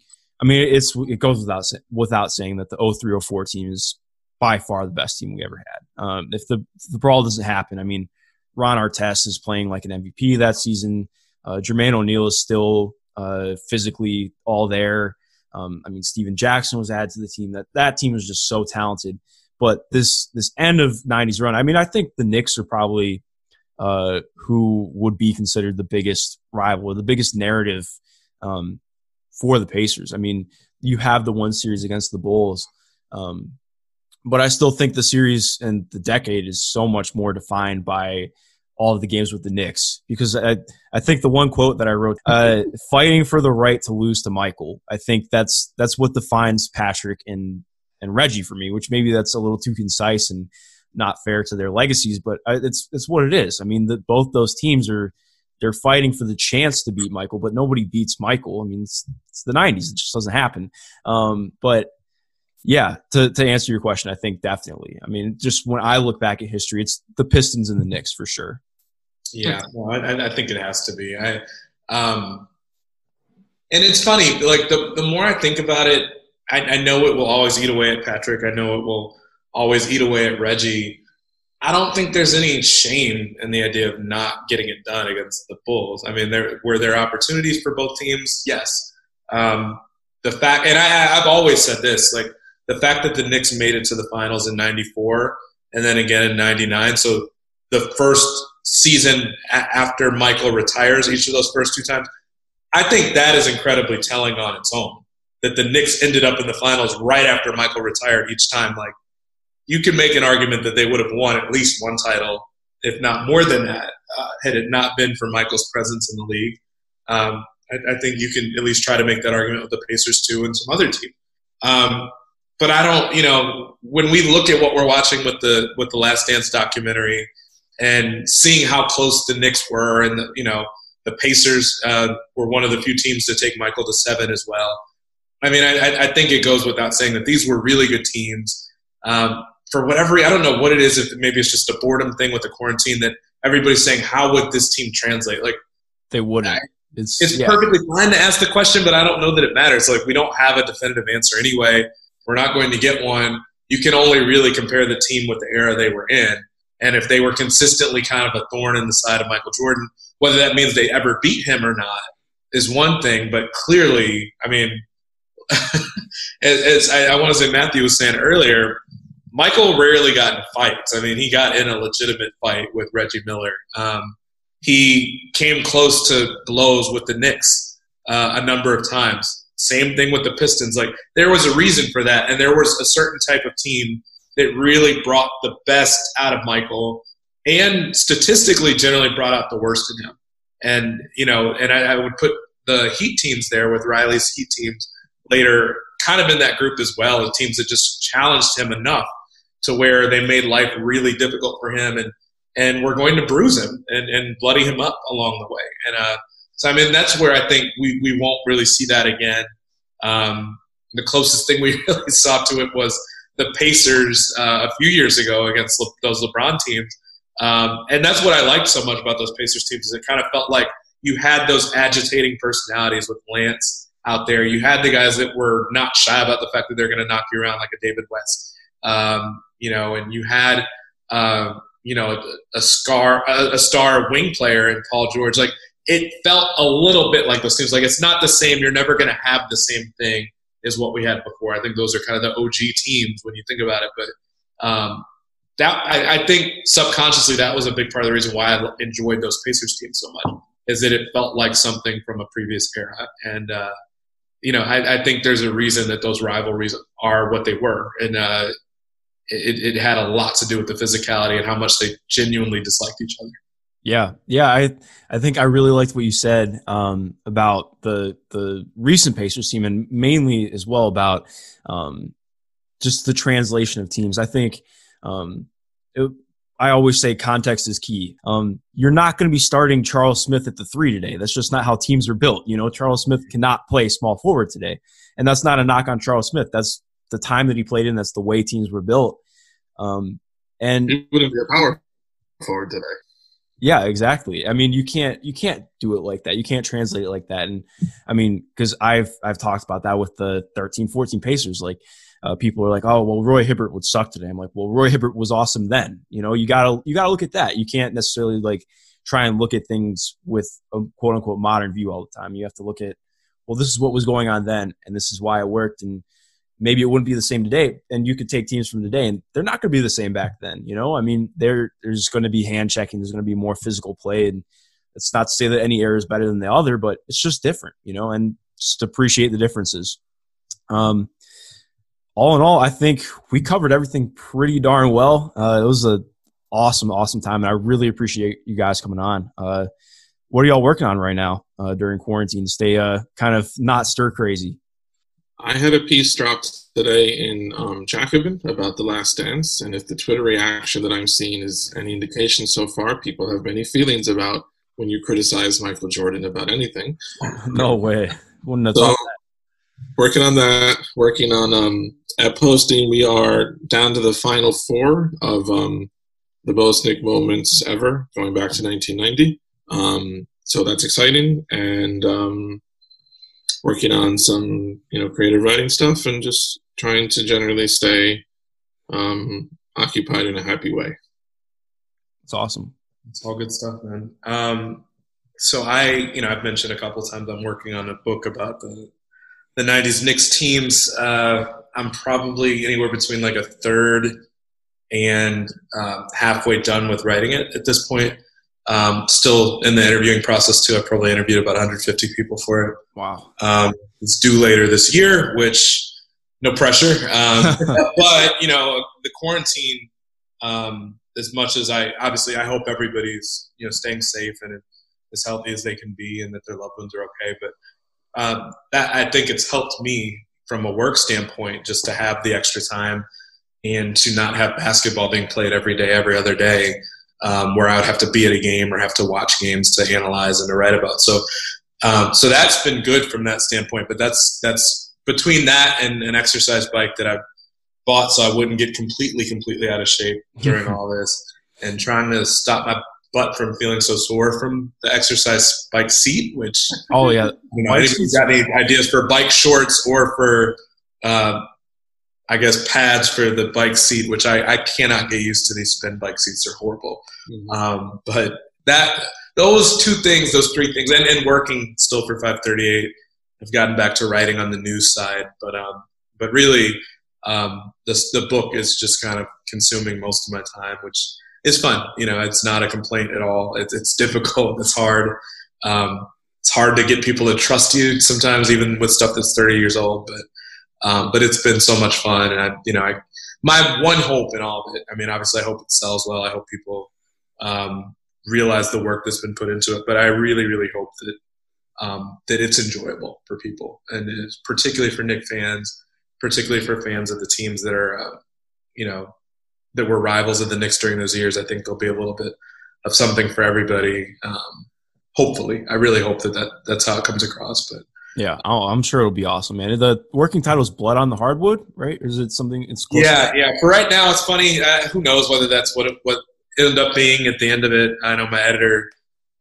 I mean, it's it goes without without saying that the oh three oh four team is by far the best team we ever had. Um, if the if the brawl doesn't happen, I mean, Ron Artest is playing like an M V P that season. Uh, Jermaine O'Neal is still Uh, physically all there. Um, I mean, Steven Jackson was added to the team. That that team was just so talented. But this this end of nineties run, I mean, I think the Knicks are probably uh, who would be considered the biggest rival, the biggest narrative um, for the Pacers. I mean, you have the one series against the Bulls, um, but I still think the series and the decade is so much more defined by all of the games with the Knicks, because I, I think the one quote that I wrote, uh, fighting for the right to lose to Michael. I think that's, that's what defines Patrick and, and Reggie for me, which maybe that's a little too concise and not fair to their legacies, but I, it's, it's what it is. I mean, the, both those teams are, they're fighting for the chance to beat Michael, but nobody beats Michael. I mean, it's, it's the nineties. It just doesn't happen. Um, but yeah, to, to answer your question, I think definitely. I mean, just when I look back at history, it's the Pistons and the Knicks for sure. Yeah, no, I, I think it has to be. I, um, and it's funny, like the, the more I think about it, I, I know it will always eat away at Patrick. I know it will always eat away at Reggie. I don't think there's any shame in the idea of not getting it done against the Bulls. I mean, there were there opportunities for both teams? Yes. Um, the fact, and I, I've always said this, like the fact that the Knicks made it to the finals in ninety-four and then again in ninety-nine. So the first season after Michael retires, each of those first two times, I think that is incredibly telling on its own, that the Knicks ended up in the finals right after Michael retired each time. Like, you can make an argument that they would have won at least one title, if not more than that, uh, had it not been for Michael's presence in the league. Um, I, I think you can at least try to make that argument with the Pacers too and some other team. Um, but I don't, you know, when we look at what we're watching with the with the Last Dance documentary and seeing how close the Knicks were, and the, you know, the Pacers uh, were one of the few teams to take Michael to seven as well. I mean, I, I think it goes without saying that these were really good teams. Um, for whatever, I don't know what it is, if maybe it's just a boredom thing with the quarantine that everybody's saying, how would this team translate? Like, they wouldn't. I, it's it's yeah. perfectly fine to ask the question, but I don't know that it matters. Like, we don't have a definitive answer anyway. We're not going to get one. You can only really compare the team with the era they were in. And if they were consistently kind of a thorn in the side of Michael Jordan, whether that means they ever beat him or not is one thing. But clearly, I mean, as, as I, I want to say Matthew was saying earlier, Michael rarely got in fights. I mean, he got in a legitimate fight with Reggie Miller. Um, he came close to blows with the Knicks uh, a number of times. Same thing with the Pistons. Like, there was a reason for that, and there was a certain type of team that really brought the best out of Michael and statistically generally brought out the worst in him. And, you know, and I, I would put the Heat teams there with Riley's Heat teams later kind of in that group as well, of teams that just challenged him enough to where they made life really difficult for him and, and were going to bruise him and, and bloody him up along the way. And uh, so, I mean, that's where I think we, we won't really see that again. Um, the closest thing we really saw to it was the Pacers uh, a few years ago against Le- those LeBron teams. Um, and that's what I liked so much about those Pacers teams, is it kind of felt like you had those agitating personalities with Lance out there. You had the guys that were not shy about the fact that they're going to knock you around like a David West. Um, you know, and you had, uh, you know, a, a scar, a, a star wing player in Paul George. Like, it felt a little bit like those teams. Like, it's not the same. You're never going to have the same thing as what we had before. I think those are kind of the O G teams when you think about it. But um, that I, I think subconsciously that was a big part of the reason why I enjoyed those Pacers teams so much, is that it felt like something from a previous era. And, uh, you know, I, I think there's a reason that those rivalries are what they were. And uh, it, it had a lot to do with the physicality and how much they genuinely disliked each other. Yeah, yeah, I I think I really liked what you said um, about the the recent Pacers team, and mainly as well about um, just the translation of teams. I think um, it, I always say context is key. Um, you're not going to be starting Charles Smith at the three today. That's just not how teams are built. You know, Charles Smith cannot play small forward today, and that's not a knock on Charles Smith. That's the time that he played in. That's the way teams were built. Um, and he wouldn't be a power forward today. Yeah, exactly. I mean, you can't you can't do it like that. You can't translate it like that. And I mean, because I've I've talked about that with the thirteen fourteen Pacers. Like, uh, people are like, oh, well, Roy Hibbert would suck today. I'm like, well, Roy Hibbert was awesome then. You know, you gotta you gotta look at that. You can't necessarily like try and look at things with a quote unquote modern view all the time. You have to look at, well, this is what was going on then, and this is why it worked, and maybe it wouldn't be the same today. And you could take teams from today, and they're not going to be the same back then. You know, I mean, there, there's going to be hand checking. There's going to be more physical play. And it's not to say that any era is better than the other, but it's just different, you know, and just appreciate the differences. Um, all in all, I think we covered everything pretty darn well. Uh, it was an awesome, awesome time. And I really appreciate you guys coming on. Uh, what are y'all working on right now uh, during quarantine to stay uh, kind of not stir crazy? I had a piece dropped today in um, Jacobin about The Last Dance, and if the Twitter reaction that I'm seeing is any indication so far, people have many feelings about when you criticize Michael Jordan about anything. No way. Wouldn't have so, thought that. Working on that, working on um, at Posting, we are down to the final four of um, the Bosnick moments ever, going back to nineteen ninety. Um, so that's exciting, and um, working on some, you know, creative writing stuff and just trying to generally stay um, occupied in a happy way. That's awesome. It's all good stuff, man. Um, so I, you know, I've mentioned a couple times I'm working on a book about the the nineties Knicks teams. Uh, I'm probably anywhere between like a third and uh, halfway done with writing it at this point. Um, still in the interviewing process too. I've probably interviewed about one hundred fifty people for it. Wow. Um, it's due later this year, which no pressure. Um, but you know, the quarantine, um, as much as I, obviously I hope everybody's, you know, staying safe and as healthy as they can be and that their loved ones are okay. But, um, that I think it's helped me from a work standpoint, just to have the extra time and to not have basketball being played every day, every other day. Um, where I would have to be at a game or have to watch games to analyze and to write about. So um, so that's been good from that standpoint. But that's that's between that and an exercise bike that I bought so I wouldn't get completely, completely out of shape during all this, and trying to stop my butt from feeling so sore from the exercise bike seat, which oh yeah, you know, anybody got any ideas for bike shorts or for uh, – I guess pads for the bike seat, which I, I cannot get used to. These spin bike seats are horrible. Mm-hmm. Um, but that, those two things, those three things, and, and working still for five thirty-eight, I've gotten back to writing on the news side, but, um, but really, um, this, the book is just kind of consuming most of my time, which is fun. You know, it's not a complaint at all. It's, it's difficult. It's hard. Um, it's hard to get people to trust you sometimes, even with stuff that's thirty years old, but, Um, but it's been so much fun, and I, you know, I, my one hope in all of it. I mean, obviously, I hope it sells well. I hope people um, realize the work that's been put into it. But I really, really hope that um, that it's enjoyable for people, and it's particularly for Knick fans, particularly for fans of the teams that are, uh, you know, that were rivals of the Knicks during those years. I think there'll be a little bit of something for everybody. Um, hopefully, I really hope that, that that's how it comes across, but. Yeah, oh, I'm sure it'll be awesome, man. The working title is Blood on the Hardwood, right? Or is it something? It's close yeah, to- yeah. For right now, it's funny. Uh, who knows whether that's what it, what it ended up being at the end of it. I know my editor,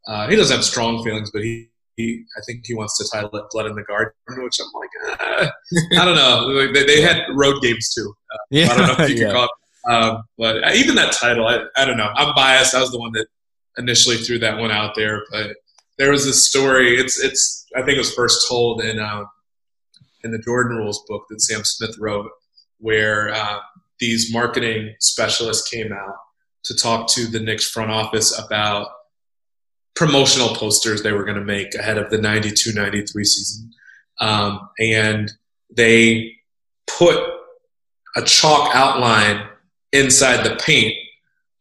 uh, he doesn't have strong feelings, but he, he I think he wants to title it Blood in the Garden, which I'm like, ah, I don't know. They, they had road games too. Uh, yeah, I don't know if you yeah. can call it. Um, but even that title, I, I don't know. I'm biased. I was the one that initially threw that one out there, but there was this story. It's it's. I think it was first told in uh, in the Jordan Rules book that Sam Smith wrote, where uh, these marketing specialists came out to talk to the Knicks front office about promotional posters they were going to make ahead of the ninety-two ninety-three season. Um, and they put a chalk outline inside the paint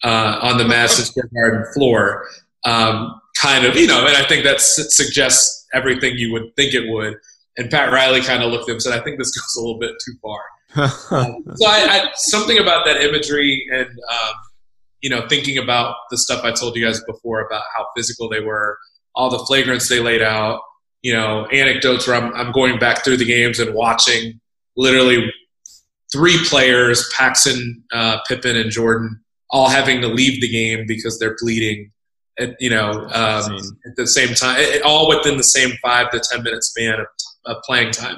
uh, on the Madison Square Garden floor, um, kind of, you know, and I think that suggests everything you would think it would. And Pat Riley kind of looked at him and said, I think this goes a little bit too far. um, so I, I, something about that imagery and, um, you know, thinking about the stuff I told you guys before about how physical they were, all the flagrants they laid out, you know, anecdotes where I'm, I'm going back through the games and watching literally three players, Paxson, uh, Pippen, and Jordan, all having to leave the game because they're bleeding. At, you know, um, at the same time, it, all within the same five to ten minute span of, of playing time.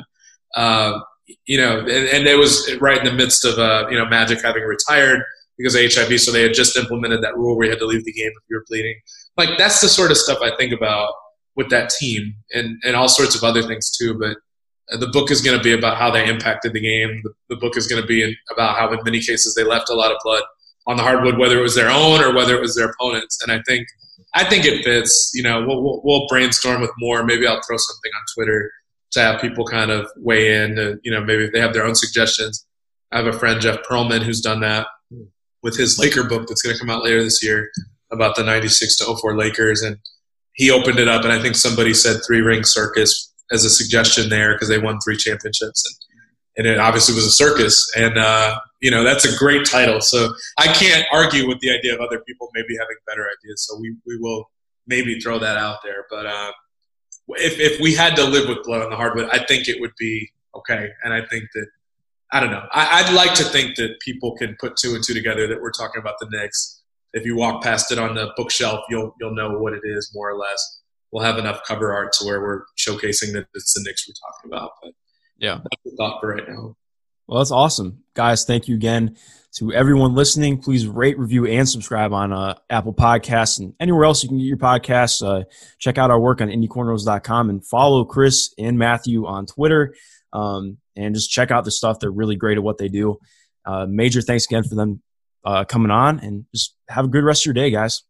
Uh, you know, and, and it was right in the midst of, uh, you know, Magic having retired because of H I V. So they had just implemented that rule where you had to leave the game if you were bleeding. Like, that's the sort of stuff I think about with that team and, and all sorts of other things too. But the book is going to be about how they impacted the game. The, the book is going to be about how in many cases they left a lot of blood on the hardwood, whether it was their own or whether it was their opponents. And I think, I think it fits. You know, we'll, we'll, we'll brainstorm with more. Maybe I'll throw something on Twitter to have people kind of weigh in. Uh, you know, maybe if they have their own suggestions. I have a friend, Jeff Perlman, who's done that with his Laker book that's going to come out later this year about the ninety-six to oh four Lakers. And he opened it up, and I think somebody said three-ring circus as a suggestion there because they won three championships. And And it obviously was a circus. And, uh, you know, that's a great title. So I can't argue with the idea of other people maybe having better ideas. So we, we will maybe throw that out there. But uh, if, if we had to live with Blood on the Hardwood, I think it would be okay. And I think that, I don't know, I, I'd like to think that people can put two and two together that we're talking about the Knicks. If you walk past it on the bookshelf, you'll you'll know what it is, more or less. We'll have enough cover art to where we're showcasing that it's the Knicks we're talking about. But yeah, that's a thought for right now. Well, that's awesome, guys. Thank you again to everyone listening. Please rate, review, and subscribe on uh, Apple Podcasts and anywhere else you can get your podcasts. Uh, check out our work on indy cornrows dot com and follow Chris and Matthew on Twitter. Um, and just check out the stuff. They're really great at what they do. Uh, major thanks again for them uh, coming on, and just have a good rest of your day, guys.